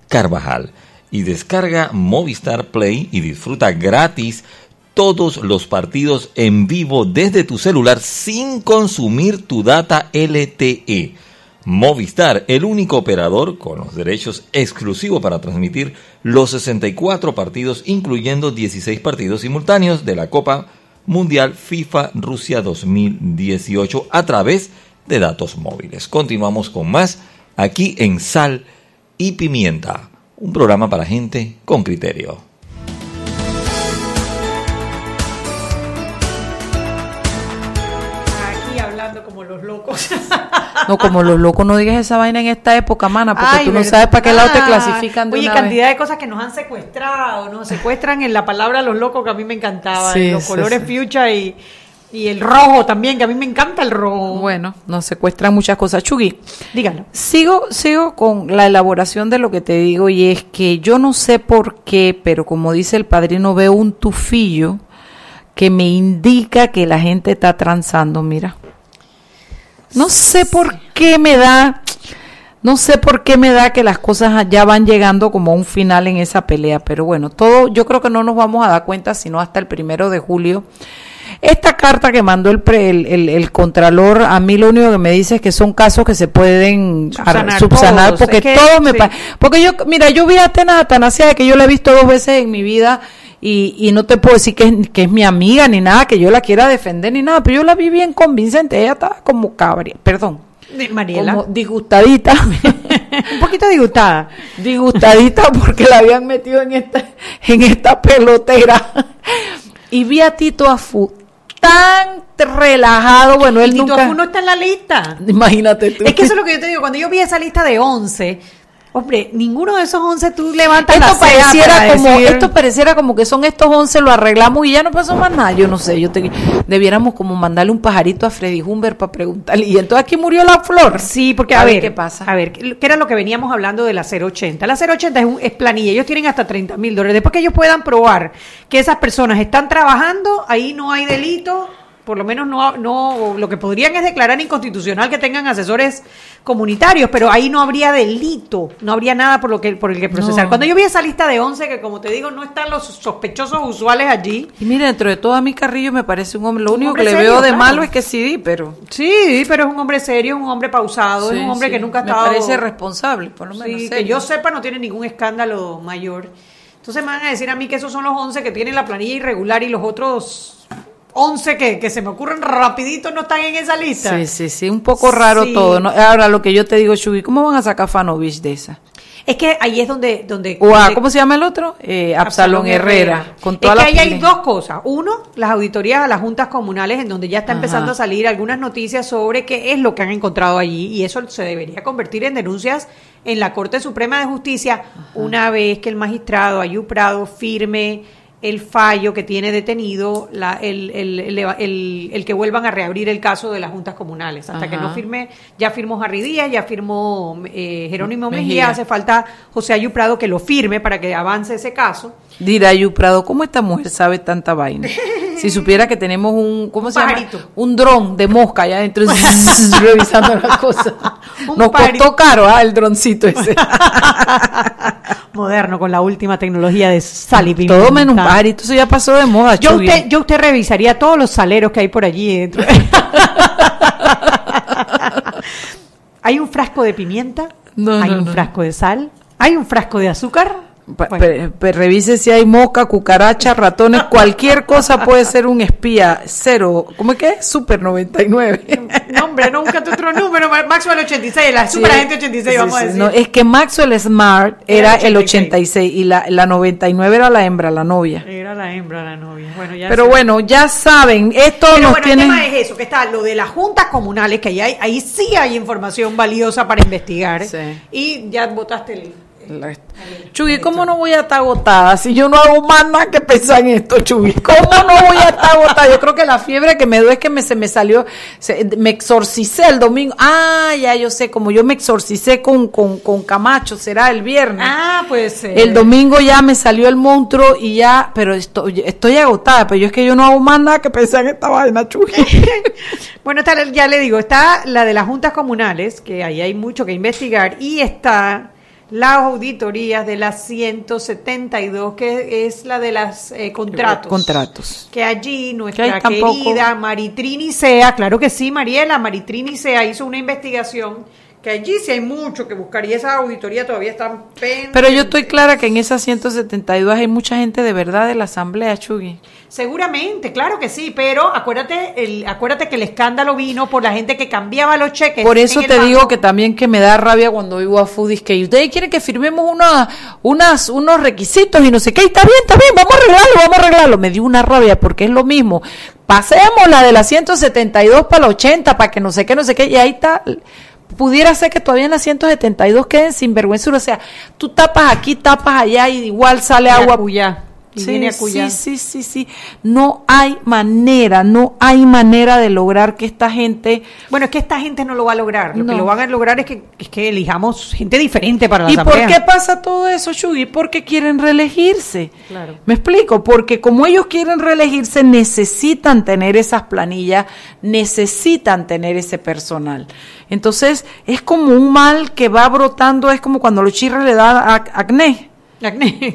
Carvajal. Y descarga Movistar Play y disfruta gratis todos los partidos en vivo desde tu celular sin consumir tu data LTE. Movistar, el único operador con los derechos exclusivos para transmitir los 64 partidos, incluyendo 16 partidos simultáneos de la Copa Mundial FIFA Rusia 2018 a través de datos móviles. Continuamos con más aquí en Sal y Pimienta. Un programa para gente con criterio. Aquí hablando como los locos. No, como los locos, no digas esa vaina en esta época, mana, porque ay, tú no sabes para qué lado te clasifican de oye, una cantidad vez. De cosas que nos han secuestrado, nos secuestran en la palabra los locos, que a mí me encantaba, sí, los colores fuchsia y el rojo también, que a mí me encanta el rojo. Bueno, nos secuestran muchas cosas. Chugui, dígalo. Sigo con la elaboración de lo que te digo, y es que yo no sé por qué, pero como dice el padrino, veo un tufillo que me indica que la gente está transando, mira. No sé por qué me da, que las cosas ya van llegando como a un final en esa pelea, pero bueno, todo, yo creo que no nos vamos a dar cuenta sino hasta el 1 de julio. Esta carta que mandó el contralor, a mí lo único que me dice es que son casos que se pueden subsanar porque es que, todo me sí. Porque yo, mira, yo vi a Atenas Athanasiadis, que yo la he visto 2 veces en mi vida, y no te puedo decir que es mi amiga ni nada, que yo la quiera defender ni nada, pero yo la vi bien convincente. Ella estaba como cabria, perdón, Mariela, como disgustadita, un poquito disgustadita porque la habían metido en esta pelotera. Y vi a Tito Afu tan relajado, bueno, él nunca... Tito Afu no está en la lista. Imagínate tú. Es que eso es lo que yo te digo, cuando yo vi esa lista de 11, hombre, ninguno de esos 11 tú levantas esto la pareciera como decir... Esto pareciera como que son estos 11, lo arreglamos y ya no pasó más nada. Yo no sé, debiéramos como mandarle un pajarito a Freddy Humbert para preguntarle, y entonces aquí murió la flor. Sí, porque a ver, ¿qué pasa? A ver, ¿qué era lo que veníamos hablando de la 080? La 080 es planilla, ellos tienen hasta $30,000. Después que ellos puedan probar que esas personas están trabajando, ahí no hay delito. Por lo menos no, lo que podrían es declarar inconstitucional que tengan asesores comunitarios, pero ahí no habría delito, no habría nada por el que procesar. No. Cuando yo vi esa lista de 11, que como te digo, no están los sospechosos usuales allí. Y mira, dentro de todo a mí Carrillo me parece un hombre, lo único que le veo de malo es que pero es un hombre serio, un hombre pausado, es un hombre que nunca ha estado... Me parece responsable, por lo menos. Sí, que yo sepa no tiene ningún escándalo mayor. Entonces me van a decir a mí que esos son los 11 que tienen la planilla irregular y los otros... 11 que se me ocurren rapidito no están en esa lista. Sí, un poco raro todo, ¿no? Ahora lo que yo te digo, Chuy, ¿cómo van a sacar Fanovich de esa? Es que ahí es donde ¿cómo se llama el otro? Absalón Herrera. Con toda es que ahí hay dos cosas. Uno, las auditorías a las juntas comunales, en donde ya está empezando a salir algunas noticias sobre qué es lo que han encontrado allí, y eso se debería convertir en denuncias en la Corte Suprema de Justicia, una vez que el magistrado Ayú Prado firme el fallo que tiene detenido el que vuelvan a reabrir el caso de las juntas comunales. Hasta que no firme, ya firmó Jarry Díaz, ya firmó Jerónimo Mejía, hace falta José Ayú Prado que lo firme para que avance ese caso. Dirá Ayú Prado, ¿cómo esta mujer sabe tanta vaina? Si supiera que tenemos ¿cómo se llama? Un dron de mosca allá adentro revisando las cosas. Nos costó caro el droncito ese. Moderno, con la última tecnología de sal y pimienta. Todo menos un pajarito, eso ya pasó de moda. Yo usted revisaría todos los saleros que hay por allí dentro. ¿Hay un frasco de pimienta? ¿Hay un frasco de sal? ¿Hay un frasco de azúcar? Revise si hay mosca, cucaracha, ratones, cualquier cosa puede ser un espía. Cero, ¿cómo es que es? Super 99. No, hombre, no busca otro número. Maxwell 86, la super agente 86, vamos a decir. No, es que Maxwell Smart era el 86 y la 99 era la hembra, la novia. Era la hembra, la novia. Bueno, ya pero saben. Bueno, ya saben, esto pero nos bueno, tienen... el tema es eso, que está lo de las juntas comunales, que ahí sí hay información valiosa para investigar. Sí. Y ya votaste el... Chuy, ¿cómo no voy a estar agotada? Si yo no hago más nada que pensar en esto, Chuy. ¿Cómo no voy a estar agotada? Yo creo que la fiebre que me dio es que me exorcicé el domingo. Ah, ya yo sé, como yo me exorcicé con Camacho, será el viernes. Ah, pues. El domingo ya me salió el monstruo y ya, pero estoy agotada, pero yo es que yo no hago más nada que pensar en esta vaina, Chuy. Bueno, ya le digo, está la de las juntas comunales, que ahí hay mucho que investigar, y está... las auditorías de las 172, que es la de las contratos. Que allí nuestra querida Maritrini Sea, claro que sí, Mariela, Maritrini Sea hizo una investigación, que allí sí hay mucho que buscar, y esa auditoría todavía está pendiente. Pero yo estoy clara que en esas 172 hay mucha gente de verdad de la Asamblea, Chugui. Seguramente, claro que sí, pero acuérdate que el escándalo vino por la gente que cambiaba los cheques. Por eso te digo que también que me da rabia cuando vivo a Foodies, que ustedes quieren que firmemos unos requisitos y no sé qué, y está bien, vamos a arreglarlo. Me dio una rabia porque es lo mismo. Pasemos la de la 172 para la 80, para que no sé qué, y ahí está... Pudiera ser que todavía en la 172 queden sin vergüenza, o sea, tú tapas aquí, tapas allá y igual sale agua. Sí. No hay manera de lograr que esta gente... Bueno, es que esta gente no lo va a lograr. Lo que lo van a lograr es que elijamos gente diferente para la Asamblea. ¿Y por qué pasa todo eso, Chugui? Porque quieren reelegirse. Claro. ¿Me explico? Porque como ellos quieren reelegirse, necesitan tener esas planillas, necesitan tener ese personal. Entonces, es como un mal que va brotando, es como cuando los chirres le dan acné,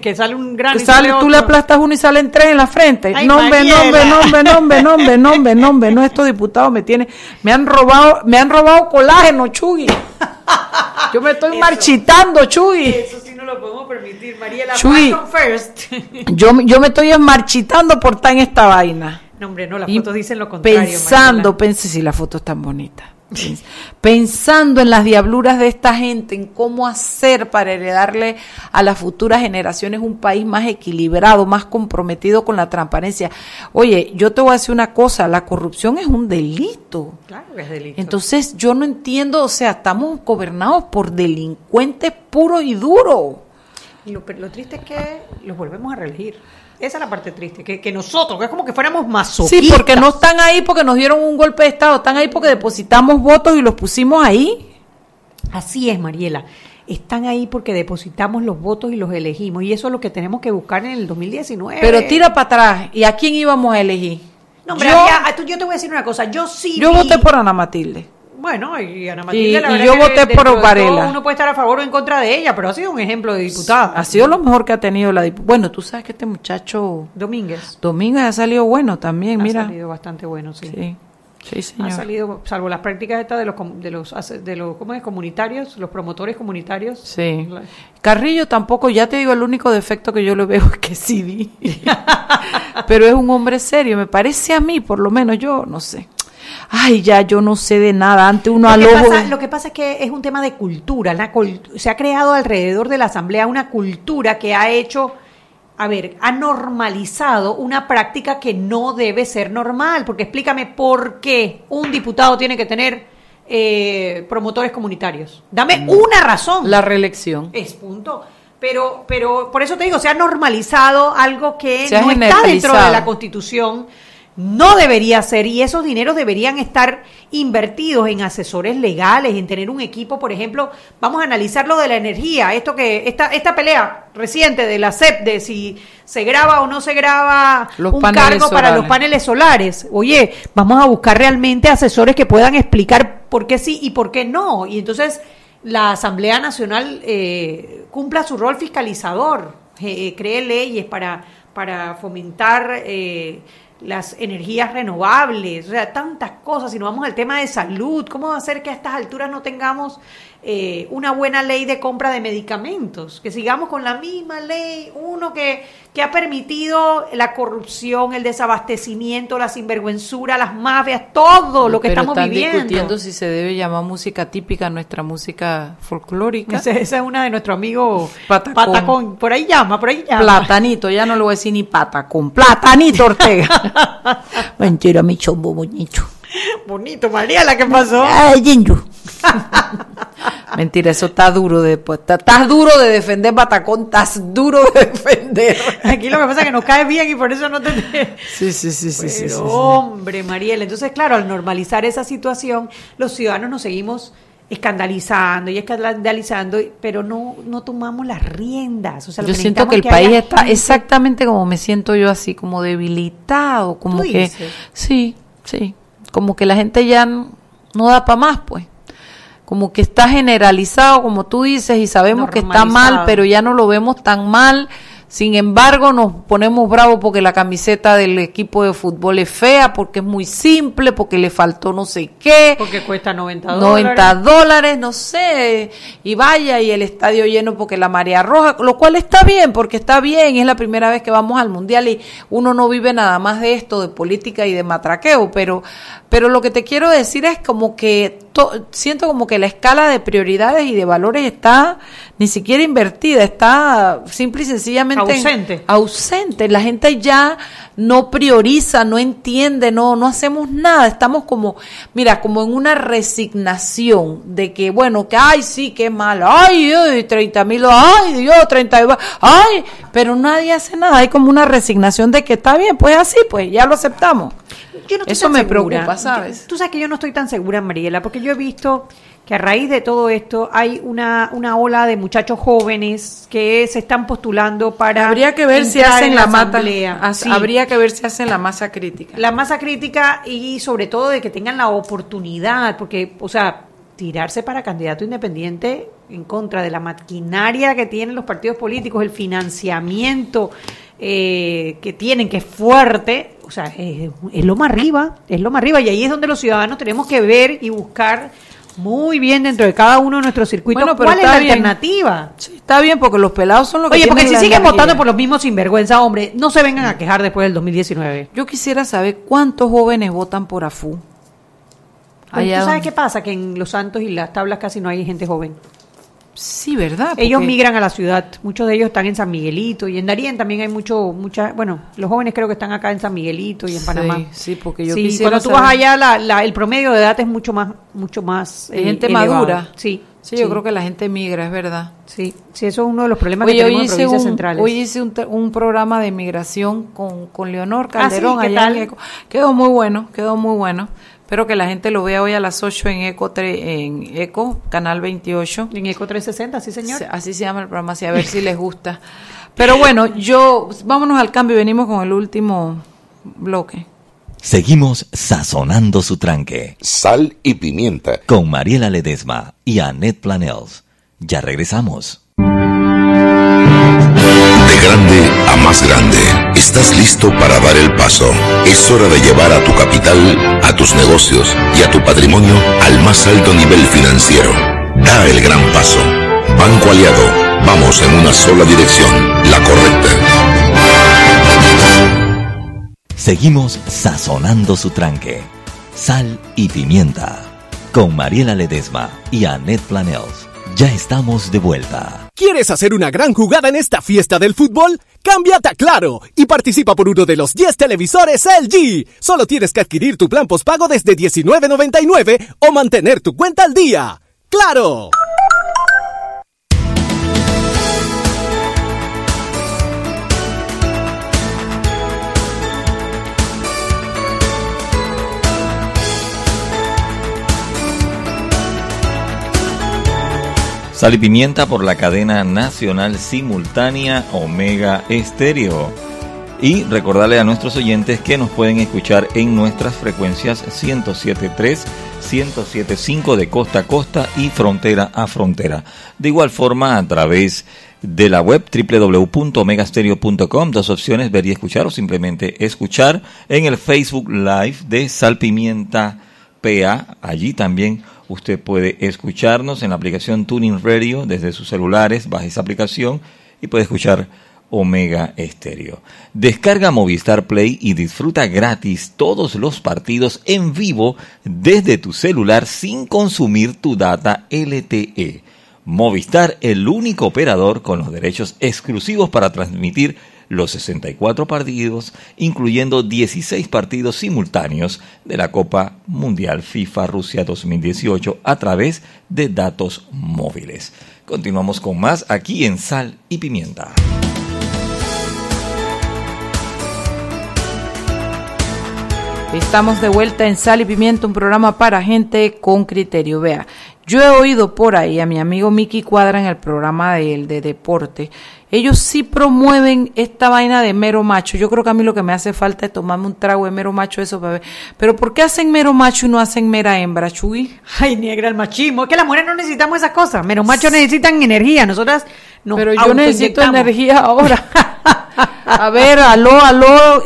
que sale un grano. Tú le aplastas uno y salen tres en la frente. Ay, no, estos diputados me han robado colágeno, Chugui. Yo me estoy marchitando, Chugui. Eso sí no lo podemos permitir, Mariela. Chugui, first. yo me estoy marchitando por estar en esta vaina. No, hombre, no, las fotos dicen lo contrario. Pensé si la foto es tan bonita. Pensando en las diabluras de esta gente, en cómo hacer para heredarle a las futuras generaciones un país más equilibrado, más comprometido con la transparencia. Oye, yo te voy a decir una cosa, la corrupción es un delito. Claro que es delito. Entonces yo no entiendo, o sea, estamos gobernados por delincuentes puros y duros. Lo triste es que los volvemos a reelegir. Esa es la parte triste, que nosotros, que es como que fuéramos masoquistas. Sí, porque no están ahí porque nos dieron un golpe de Estado, están ahí porque depositamos votos y los pusimos ahí. Así es, Mariela, están ahí porque depositamos los votos y los elegimos, y eso es lo que tenemos que buscar en el 2019. Pero tira para atrás, ¿y a quién íbamos a elegir? No, hombre, yo te voy a decir una cosa, yo voté por Ana Matilde. Bueno, y Ana Matilde, la verdad, y yo voté por Varela. Uno puede estar a favor o en contra de ella, pero ha sido un ejemplo de diputada. Ha sido lo mejor que ha tenido la diputada. Bueno, tú sabes que este muchacho... Domínguez ha salido bueno también, mira. Ha salido bastante bueno, sí. Sí, señor. Ha salido, salvo las prácticas estas de los ¿cómo es? Comunitarios, los promotores comunitarios. Sí. Carrillo tampoco, ya te digo, el único defecto que yo le veo es que sí. pero es un hombre serio, me parece a mí, por lo menos yo, no sé. Ay, ya yo no sé de nada. Ante uno al ojo. Lo que pasa es que es un tema de cultura. Se ha creado alrededor de la Asamblea una cultura que ha hecho, ha normalizado una práctica que no debe ser normal. Porque explícame por qué un diputado tiene que tener promotores comunitarios. Dame una razón. La reelección. Es punto. Pero por eso te digo, se ha normalizado algo que no está dentro de la Constitución. No debería ser, y esos dineros deberían estar invertidos en asesores legales, en tener un equipo. Por ejemplo, vamos a analizar lo de la energía, esta pelea reciente de la ACEP, de si se graba o no se graba un cargo para los paneles solares. Oye, vamos a buscar realmente asesores que puedan explicar por qué sí y por qué no, y entonces la Asamblea Nacional cumpla su rol fiscalizador, cree leyes para fomentar las energías renovables, o sea, tantas cosas. Si nos vamos al tema de salud, ¿cómo va a ser que a estas alturas no tengamos una buena ley de compra de medicamentos? Que sigamos con la misma ley, que ha permitido la corrupción, el desabastecimiento, la sinvergüenzura, las mafias, todo lo que estamos viviendo. Pero están discutiendo si se debe llamar música típica nuestra música folclórica. Esa es una de nuestro amigo Patacón. Por ahí llama. Platanito, ya no lo voy a decir ni Patacón, Platanito Ortega. Mentira, mi chombo bonito. Bonito, Mariela, ¿qué pasó? Ay, Jinju. Mentira, eso está duro después. Estás duro de defender, Patacón, estás duro de defender. Aquí lo que pasa es que nos cae bien y por eso no te... Sí. Hombre, Mariela, entonces claro, al normalizar esa situación, los ciudadanos nos seguimos escandalizando, pero no tomamos las riendas. O sea, yo siento que el país está exactamente como me siento yo, así como debilitado, como que dices. Sí, como que la gente ya no da para más, pues. Como que está generalizado, como tú dices, y sabemos que está mal, pero ya no lo vemos tan mal. Sin embargo, nos ponemos bravos porque la camiseta del equipo de fútbol es fea, porque es muy simple, porque le faltó no sé qué. Porque cuesta $90, no sé. Y vaya, y el estadio lleno porque la marea roja, lo cual está bien, porque está bien. Es la primera vez que vamos al Mundial y uno no vive nada más de esto, de política y de matraqueo. Pero lo que te quiero decir es como que siento como que la escala de prioridades y de valores está ni siquiera invertida, está simple y sencillamente ausente. La gente ya no prioriza, no entiende, no hacemos nada. Estamos como en una resignación de que, bueno, que ay, sí, qué malo, ay, 30.000, ay, Dios, 30.000, ay, pero nadie hace nada. Hay como una resignación de que está bien, pues así, pues ya lo aceptamos. Yo no estoy Eso tan me segura. Preocupa, ¿sabes? Tú sabes que yo no estoy tan segura, Mariela, porque yo he visto que a raíz de todo esto hay una ola de muchachos jóvenes que se están postulando para... Habría que ver si hacen la mata. Sí. Habría que ver si hacen la masa crítica. La masa crítica y sobre todo de que tengan la oportunidad, porque, o sea, tirarse para candidato independiente en contra de la maquinaria que tienen los partidos políticos, el financiamiento que tienen, que es fuerte... O sea, es lo más arriba, y ahí es donde los ciudadanos tenemos que ver y buscar muy bien dentro de cada uno de nuestros circuitos cuál es la alternativa. Sí, está bien, porque los pelados son los que tienen. Oye, porque si siguen votando por los mismos sinvergüenza, hombre, no se vengan a quejar después del 2019. Yo quisiera saber cuántos jóvenes votan por AFU. Allá ¿Tú sabes qué pasa? Que en Los Santos y las Tablas casi no hay gente joven. Sí, ¿verdad? Ellos migran a la ciudad. Muchos de ellos están en San Miguelito. Y en Darién también hay los jóvenes creo que están acá en San Miguelito y en Panamá. Sí, porque yo quisiera cuando tú vas allá, el promedio de edad es mucho más gente elevado. Madura. Sí, yo creo que la gente migra, es verdad. Sí, eso es uno de los problemas que tenemos en provincias centrales. Hoy hice un programa de migración con Leonor Calderón. ¿Qué allá tal? Quedó muy bueno. Espero que la gente lo vea hoy a las 8 en Eco, Canal 28. En Eco 360, sí señor. Así se llama el programa, así a ver si les gusta. Pero bueno, vámonos al cambio y venimos con el último bloque. Seguimos sazonando su tranque. Sal y pimienta. Con Mariela Ledesma y Annette Planells. Ya regresamos. De grande a más grande, estás listo para dar el paso. Es hora de llevar a tu capital, a tus negocios y a tu patrimonio al más alto nivel financiero. Da el gran paso. Banco Aliado, vamos en una sola dirección, la correcta. Seguimos sazonando su tranque. Sal y pimienta. Con Mariela Ledesma y Annette Planells. Ya estamos de vuelta. ¿Quieres hacer una gran jugada en esta fiesta del fútbol? ¡Cámbiate a Claro! Y participa por uno de los 10 televisores LG. Solo tienes que adquirir tu plan postpago desde $19.99 o mantener tu cuenta al día. ¡Claro! Sal y pimienta por la cadena nacional simultánea Omega Stereo. Y recordarle a nuestros oyentes que nos pueden escuchar en nuestras frecuencias 107.3, 107.5 de costa a costa y frontera a frontera. De igual forma, a través de la web www.omegastereo.com, dos opciones, ver y escuchar o simplemente escuchar. En el Facebook Live de Sal Pimienta PA, allí también usted puede escucharnos en la aplicación TuneIn Radio desde sus celulares. Baja esa aplicación y puede escuchar Omega Stereo. Descarga Movistar Play y disfruta gratis todos los partidos en vivo desde tu celular sin consumir tu data LTE. Movistar, el único operador con los derechos exclusivos para transmitir los 64 partidos, incluyendo 16 partidos simultáneos de la Copa Mundial FIFA Rusia 2018 a través de datos móviles. Continuamos con más aquí en Sal y Pimienta. Estamos de vuelta en Sal y Pimienta, un programa para gente con criterio. Vea, yo he oído por ahí a mi amigo Miki Cuadra en el programa de deporte. Ellos sí promueven esta vaina de mero macho. Yo creo que a mí lo que me hace falta es tomarme un trago de mero macho, eso para ver. Pero ¿por qué hacen mero macho y no hacen mera hembra, Chuy? Ay, negra, el machismo. Es que las mujeres no necesitamos esas cosas. Mero macho necesitan energía. Nosotras nos Pero yo necesito energía ahora. A ver, aló,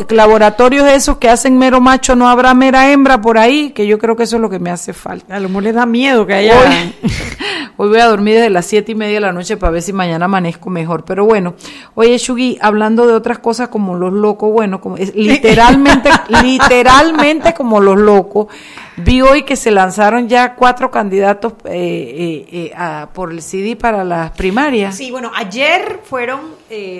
laboratorios esos que hacen mero macho, ¿no habrá mera hembra por ahí? Que yo creo que eso es lo que me hace falta. A lo mejor les da miedo que haya... Hoy voy a dormir desde las 7:30 de la noche para ver si mañana amanezco mejor. Pero bueno, oye, Shugui, hablando de otras cosas como los locos, bueno, como es, literalmente como los locos, vi hoy que se lanzaron ya 4 candidatos por el CD para las primarias. Sí, bueno, ayer fueron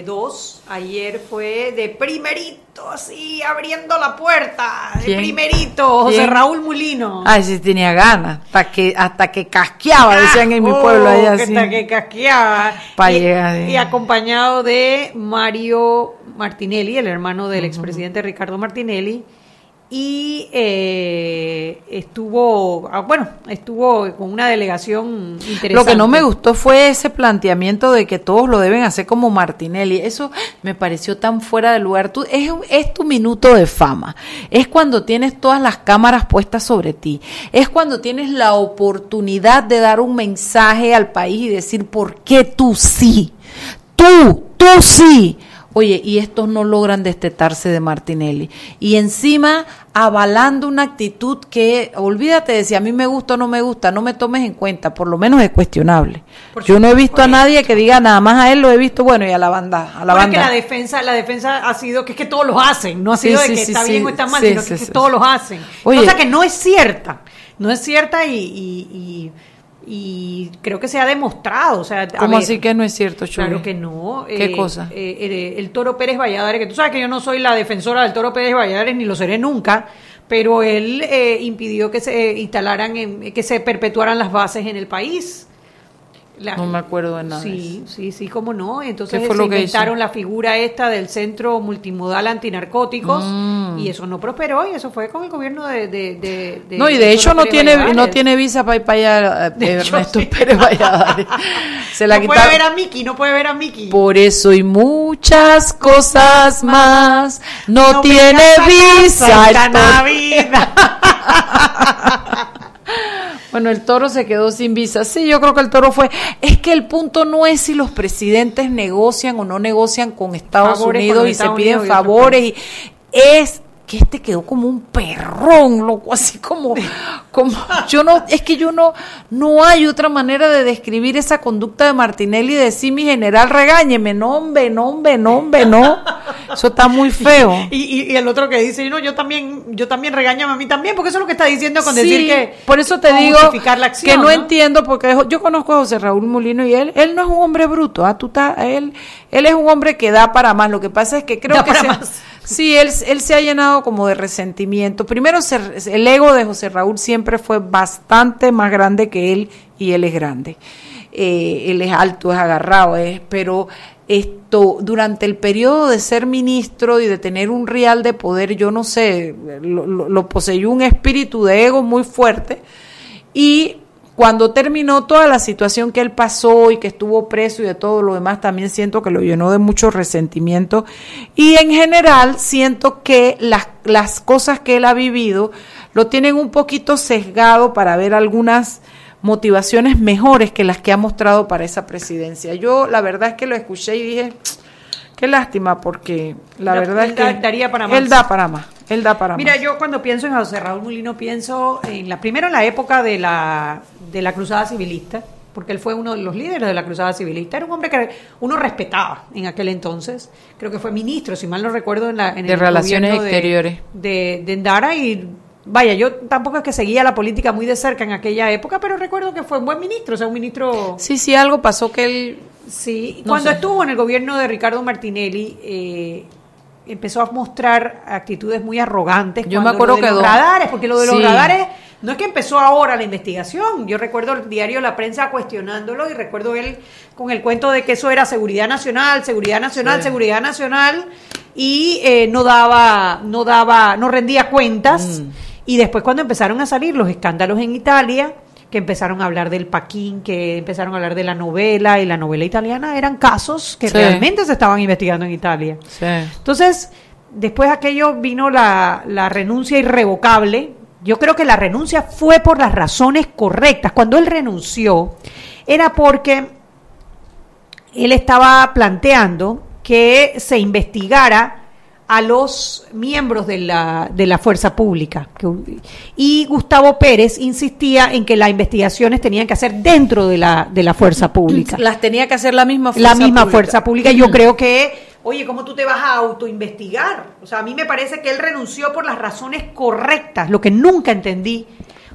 2, ayer fue de primerito, así, abriendo la puerta, de primerito, José Raúl Mulino. Ay, sí tenía ganas, hasta que casqueaba, decían en mi pueblo allá así. Hasta que casqueaba. Para llegar. Y acompañado de Mario Martinelli, el hermano del expresidente Ricardo Martinelli. Y estuvo con una delegación interesante. Lo que no me gustó fue ese planteamiento de que todos lo deben hacer como Martinelli. Eso me pareció tan fuera de lugar. Es tu minuto de fama. Es cuando tienes todas las cámaras puestas sobre ti. Es cuando tienes la oportunidad de dar un mensaje al país y decir por qué tú sí. Tú sí. Oye, y estos no logran destetarse de Martinelli. Y encima, avalando una actitud que, olvídate de si a mí me gusta o no me gusta, no me tomes en cuenta, por lo menos es cuestionable. Yo no he visto a nadie que diga nada más, a él lo he visto, bueno, y a la banda. Es que la defensa ha sido que es que todos los hacen, no ha sido bien o está mal, sino que es que todos los hacen. Oye, cosa que no es cierta y creo que se ha demostrado, o sea, ¿cómo ver, así que no es cierto, Chuy? Claro que no. ¿Qué cosa? El Toro Pérez Balladares, que tú sabes que yo no soy la defensora del Toro Pérez Balladares ni lo seré nunca, pero él impidió que se instalaran, que se perpetuaran las bases en el país. No me acuerdo de nada. Sí, cómo no. Entonces se inventaron la figura esta del Centro Multimodal Antinarcóticos y eso no prosperó y eso fue con el gobierno de no, y de hecho no tiene visa para ir para allá Ernesto Pérez Valladares. Se la quitaron. No puede ver a Miki. Por eso y muchas cosas más. No tiene visa esta Navidad. Bueno, el Toro se quedó sin visa. Sí, yo creo que el Toro fue... Es que el punto no es si los presidentes negocian o no negocian con Estados Unidos y se piden favores. Y es que este quedó como un perrón, loco, así como yo no... Es que no hay otra manera de describir esa conducta de Martinelli y decir, mi general, regáñeme. No, hombre, no. Eso está muy feo. Y el otro que dice, no, yo también regáñame a mí también, porque eso es lo que está diciendo con decir que... Por eso te digo la acción, que no entiendo, porque yo conozco a José Raúl Mulino y él no es un hombre bruto. Ah, él es un hombre que da para más. Lo que pasa es que creo da que... Sí, él se ha llenado como de resentimiento. Primero, el ego de José Raúl siempre fue bastante más grande que él, y él es grande. Él es alto, es agarrado, pero durante el periodo de ser ministro y de tener un real de poder, yo no sé, lo poseyó un espíritu de ego muy fuerte, y cuando terminó toda la situación que él pasó y que estuvo preso y de todo lo demás, también siento que lo llenó de mucho resentimiento, y en general siento que las cosas que él ha vivido lo tienen un poquito sesgado para ver algunas motivaciones mejores que las que ha mostrado para esa presidencia. Yo la verdad es que lo escuché y dije, qué lástima, porque la verdad es que daría para más. Él da para más. Él da para Mira, más. Yo cuando pienso en José Raúl Mulino pienso en la época de la Cruzada Civilista, porque él fue uno de los líderes de la Cruzada Civilista. Era un hombre que uno respetaba en aquel entonces. Creo que fue ministro, si mal no recuerdo, en el Relaciones Exteriores de Endara, y vaya, yo tampoco es que seguía la política muy de cerca en aquella época, pero recuerdo que fue un buen ministro, o sea, un ministro... Sí, algo pasó que él... Sí, no cuando sé. Estuvo en el gobierno de Ricardo Martinelli, empezó a mostrar actitudes muy arrogantes. Yo me acuerdo que los radares, porque lo de los radares no es que empezó ahora la investigación. Yo recuerdo el diario La Prensa cuestionándolo, y recuerdo él con el cuento de que eso era seguridad nacional, y no rendía cuentas. Y después, cuando empezaron a salir los escándalos en Italia, que empezaron a hablar del Paquín, que empezaron a hablar de la novela, y la novela italiana, eran casos que realmente se estaban investigando en Italia. Sí. Entonces, después aquello vino la renuncia irrevocable. Yo creo que la renuncia fue por las razones correctas. Cuando él renunció, era porque él estaba planteando que se investigara a los miembros de la fuerza pública, y Gustavo Pérez insistía en que las investigaciones tenían que hacer dentro de la fuerza pública. Las tenía que hacer la misma fuerza pública. Yo creo que, oye, ¿cómo tú te vas a autoinvestigar? O sea, a mí me parece que él renunció por las razones correctas. Lo que nunca entendí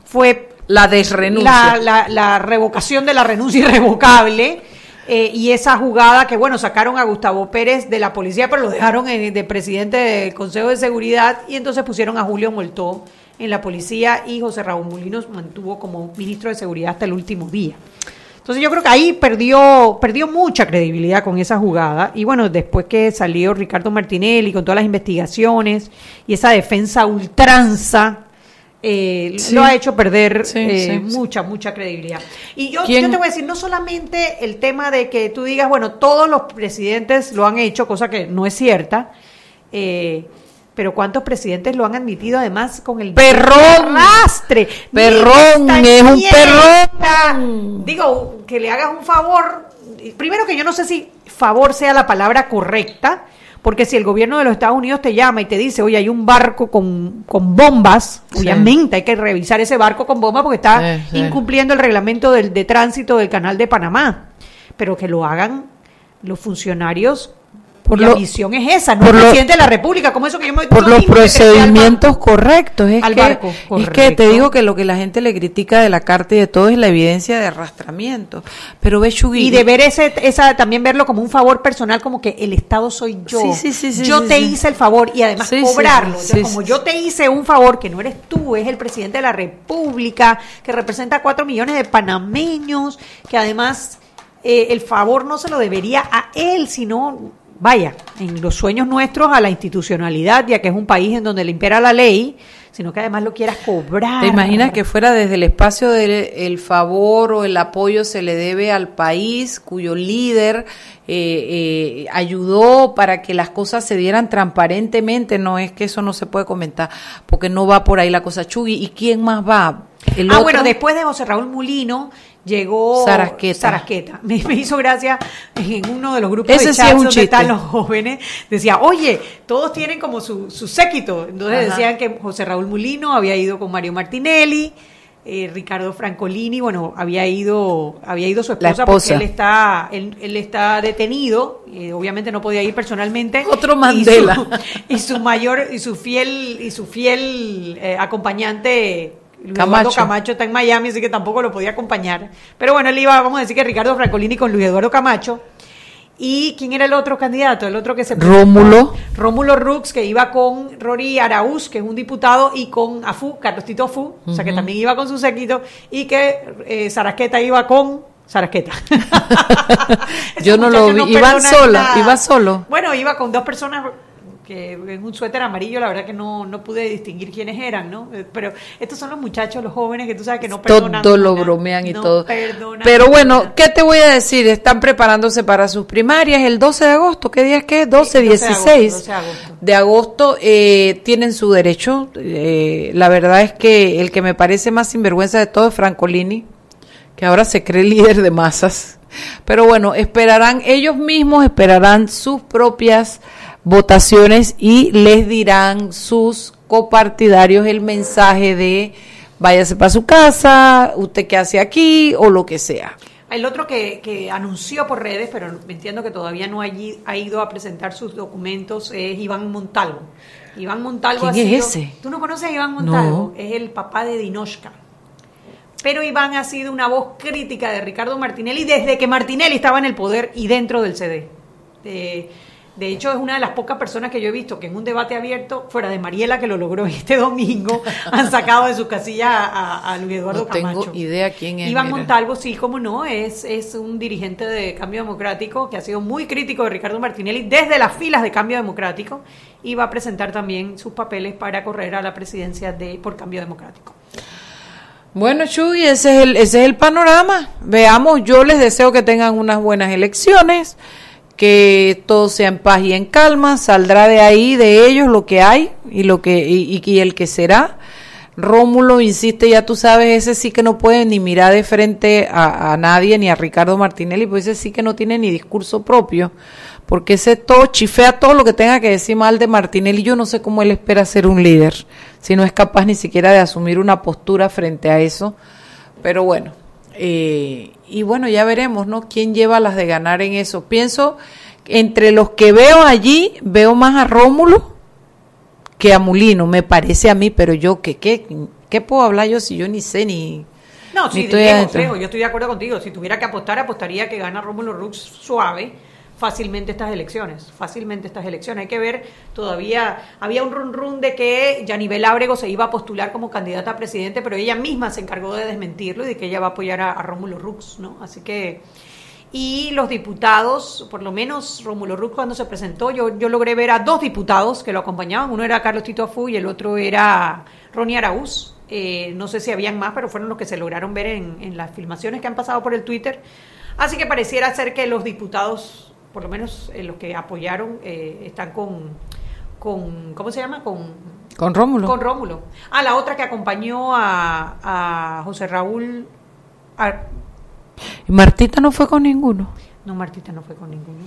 fue la desrenuncia, la revocación de la renuncia irrevocable. Y esa jugada que, bueno, sacaron a Gustavo Pérez de la policía, pero lo dejaron de presidente del Consejo de Seguridad, y entonces pusieron a Julio Moltó en la policía, y José Raúl Mulinos mantuvo como ministro de Seguridad hasta el último día. Entonces yo creo que ahí perdió mucha credibilidad con esa jugada, y bueno, después que salió Ricardo Martinelli con todas las investigaciones y esa defensa ultranza, lo ha hecho perder mucha credibilidad. Y yo te voy a decir, no solamente el tema de que tú digas, bueno, todos los presidentes lo han hecho, cosa que no es cierta, pero ¿cuántos presidentes lo han admitido además con el perrón? Perrón, es un perrón. Digo, que le hagas un favor. Primero, que yo no sé si favor sea la palabra correcta, porque si el gobierno de los Estados Unidos te llama y te dice, oye, hay un barco con bombas, obviamente hay que revisar ese barco con bombas porque está incumpliendo el reglamento de tránsito del Canal de Panamá, pero que lo hagan los funcionarios, la visión es esa, no el presidente de la República, como eso que yo me... Por los procedimientos correctos, es que te digo que lo que la gente le critica de la carta y de todo es la evidencia de arrastramiento, pero ve Chugui. Y de ver también verlo como un favor personal, como que el Estado soy yo, hice el favor, y además cobrarlo, entonces, yo te hice un favor que no eres tú, es el presidente de la República, que representa 4 millones de panameños, que además el favor no se lo debería a él, sino... Vaya, en los sueños nuestros a la institucionalidad, ya que es un país en donde le impera la ley, sino que además lo quieras cobrar. ¿Te imaginas que fuera desde el espacio del favor o el apoyo se le debe al país cuyo líder ayudó para que las cosas se dieran transparentemente? No, es que eso no se puede comentar, porque no va por ahí la cosa, Chugui. ¿Y quién más va? ¿El otro? Bueno, después de José Raúl Mulino... Llegó Sarasqueta. Me hizo gracia en uno de los grupos de chat donde están los jóvenes. Decía, oye, todos tienen como su séquito. Entonces decían que José Raúl Mulino había ido con Mario Martinelli, Ricardo Francolini, bueno, había ido su esposa, porque él está detenido, obviamente no podía ir personalmente. Otro Mandela. Y su fiel acompañante Luis Eduardo Camacho está en Miami, así que tampoco lo podía acompañar. Pero bueno, él iba, vamos a decir que Ricardo Francolini con Luis Eduardo Camacho. ¿Y quién era el otro candidato? El otro que se... Rómulo Rux, que iba con Rory Araúz, que es un diputado, y con Afu, Carlos Tito Afu, o sea que también iba con su séquito, y que Sarasqueta iba con... Sarasqueta. Yo no lo vi, no iba solo. Bueno, iba con dos personas... que en un suéter amarillo, la verdad que no pude distinguir quiénes eran, ¿no? Pero estos son los muchachos, los jóvenes, que tú sabes que no perdonan. Todo lo bromean y no todo. Pero bueno, ¿qué te voy a decir? Están preparándose para sus primarias el 12 de agosto. ¿Qué día es que es? 12 de agosto. Tienen su derecho. La verdad es que el que me parece más sinvergüenza de todo es Francolini, que ahora se cree líder de masas. Pero bueno, ellos mismos esperarán sus propias votaciones y les dirán sus copartidarios el mensaje de váyase para su casa, usted qué hace aquí o lo que sea. El otro que anunció por redes, pero entiendo que todavía no ha ido a presentar sus documentos, es Iván Montalvo. Iván Montalvo. ¿Quién es ese? ¿Tú no conoces a Iván Montalvo? No. Es el papá de Dinoshka. Pero Iván ha sido una voz crítica de Ricardo Martinelli desde que Martinelli estaba en el poder y dentro del CD. De hecho, es una de las pocas personas que yo he visto que en un debate abierto, fuera de Mariela, que lo logró este domingo, han sacado de sus casillas a Luis Eduardo Camacho. No tengo idea quién es. Iván Montalvo, sí, cómo no, es un dirigente de Cambio Democrático que ha sido muy crítico de Ricardo Martinelli desde las filas de Cambio Democrático, y va a presentar también sus papeles para correr a la presidencia por Cambio Democrático. Bueno, Chuy, ese es el panorama. Veamos, yo les deseo que tengan unas buenas elecciones, que todo sea en paz y en calma. Saldrá de ahí, de ellos, lo que hay y lo que y el que será. Rómulo, insiste, ya tú sabes, ese sí que no puede ni mirar de frente a nadie, ni a Ricardo Martinelli, pues ese sí que no tiene ni discurso propio, porque ese todo chifea todo lo que tenga que decir mal de Martinelli. Yo no sé cómo él espera ser un líder, si no es capaz ni siquiera de asumir una postura frente a eso. Pero bueno, y bueno, ya veremos, ¿no? ¿Quién lleva las de ganar en eso? Pienso, entre los que veo allí, veo más a Rómulo que a Mulino, me parece a mí, pero yo, ¿qué puedo hablar yo si yo ni sé ni... No, sí, yo estoy de acuerdo contigo. Si tuviera que apostar, apostaría que gana Rómulo Rux suave, fácilmente estas elecciones. Hay que ver, todavía había un run de que Yanibel Ábrego se iba a postular como candidata a presidente, pero ella misma se encargó de desmentirlo y de que ella va a apoyar a Rómulo Rux, ¿no? Así que, y los diputados, por lo menos Rómulo Rux cuando se presentó, yo logré ver a dos diputados que lo acompañaban. Uno era Carlos Tito Afu y el otro era Ronnie Araúz. No sé si habían más, pero fueron los que se lograron ver en las filmaciones que han pasado por el Twitter. Así que pareciera ser que los diputados, por lo menos los que apoyaron, están con ¿cómo se llama? Con Rómulo. Con Rómulo. Ah, la otra que acompañó a José Raúl. Martita no fue con ninguno. No, Martita no fue con ninguno.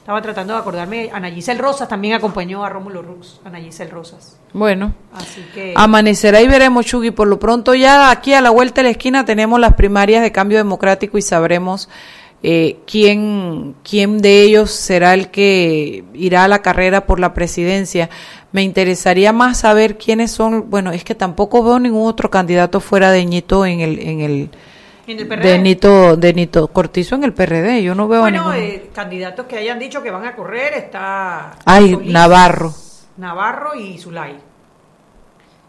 Estaba tratando de acordarme, Ana Giselle Rosas también acompañó a Rómulo Rux, Ana Giselle Rosas. Bueno, así que amanecerá y veremos, Chugui. Por lo pronto ya aquí a la vuelta de la esquina tenemos las primarias de Cambio Democrático y sabremos ¿Quién de ellos será el que irá a la carrera por la presidencia? Me interesaría más saber quiénes son. Bueno, es que tampoco veo ningún otro candidato fuera de Ñito en el PRD. De Ñito Cortizo en el PRD. Yo no veo candidatos que hayan dicho que van a correr. Está Solís, Navarro y Zulay.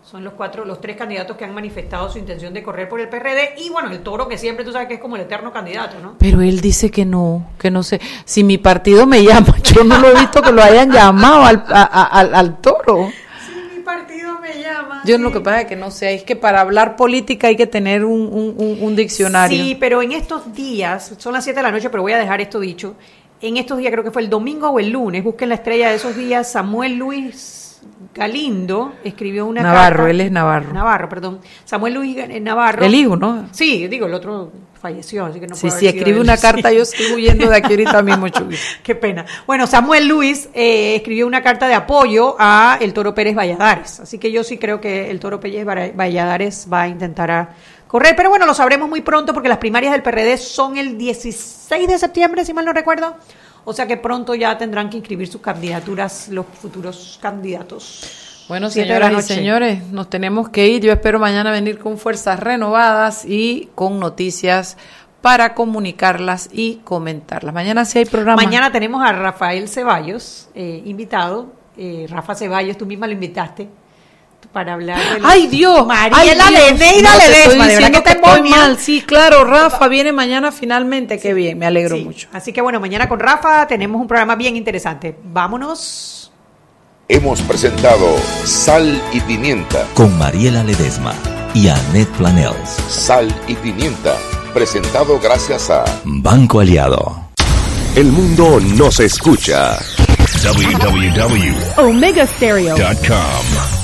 Son los tres candidatos que han manifestado su intención de correr por el PRD. Y bueno, el Toro, que siempre tú sabes que es como el eterno candidato, ¿no? Pero él dice que no sé. Si mi partido me llama, yo no lo he visto que lo hayan llamado al Toro. Si mi partido me llama. Yo sí. Lo que pasa es que no sé, es que para hablar política hay que tener un diccionario. Sí, pero en estos días, son las 7 de la noche, pero voy a dejar esto dicho. En estos días, creo que fue el domingo o el lunes, busquen la estrella de esos días, Samuel Luis Galindo escribió una carta. Él es Navarro. Navarro, perdón. Samuel Luis Navarro. El hijo, ¿no? Sí, digo, el otro falleció, así que no puedo. Sí, escribe una carta, yo estoy huyendo de aquí ahorita mismo, Chuy. Qué pena. Bueno, Samuel Luis escribió una carta de apoyo a el Toro Pérez Balladares, así que yo sí creo que el Toro Pérez Valladares va a intentar correr, pero bueno, lo sabremos muy pronto porque las primarias del PRD son el 16 de septiembre, si mal no recuerdo. O sea que pronto ya tendrán que inscribir sus candidaturas los futuros candidatos. Bueno, señoras y señores, nos tenemos que ir. Yo espero mañana venir con fuerzas renovadas y con noticias para comunicarlas y comentarlas. Mañana sí hay programa. Mañana tenemos a Rafael Ceballos, invitado. Rafa Ceballos, tú misma lo invitaste para hablar de los... ¡Ay, Dios! Mariela Ledesma, no, de verdad que está muy mal. Sí, claro, Rafa viene mañana finalmente, sí, qué bien, me alegro mucho. Así que bueno, mañana con Rafa tenemos un programa bien interesante. Vámonos. Hemos presentado Sal y Pimienta con Mariela Ledesma y Annette Planells. Sal y Pimienta, presentado gracias a Banco Aliado. El mundo nos escucha. www.omegastereo.com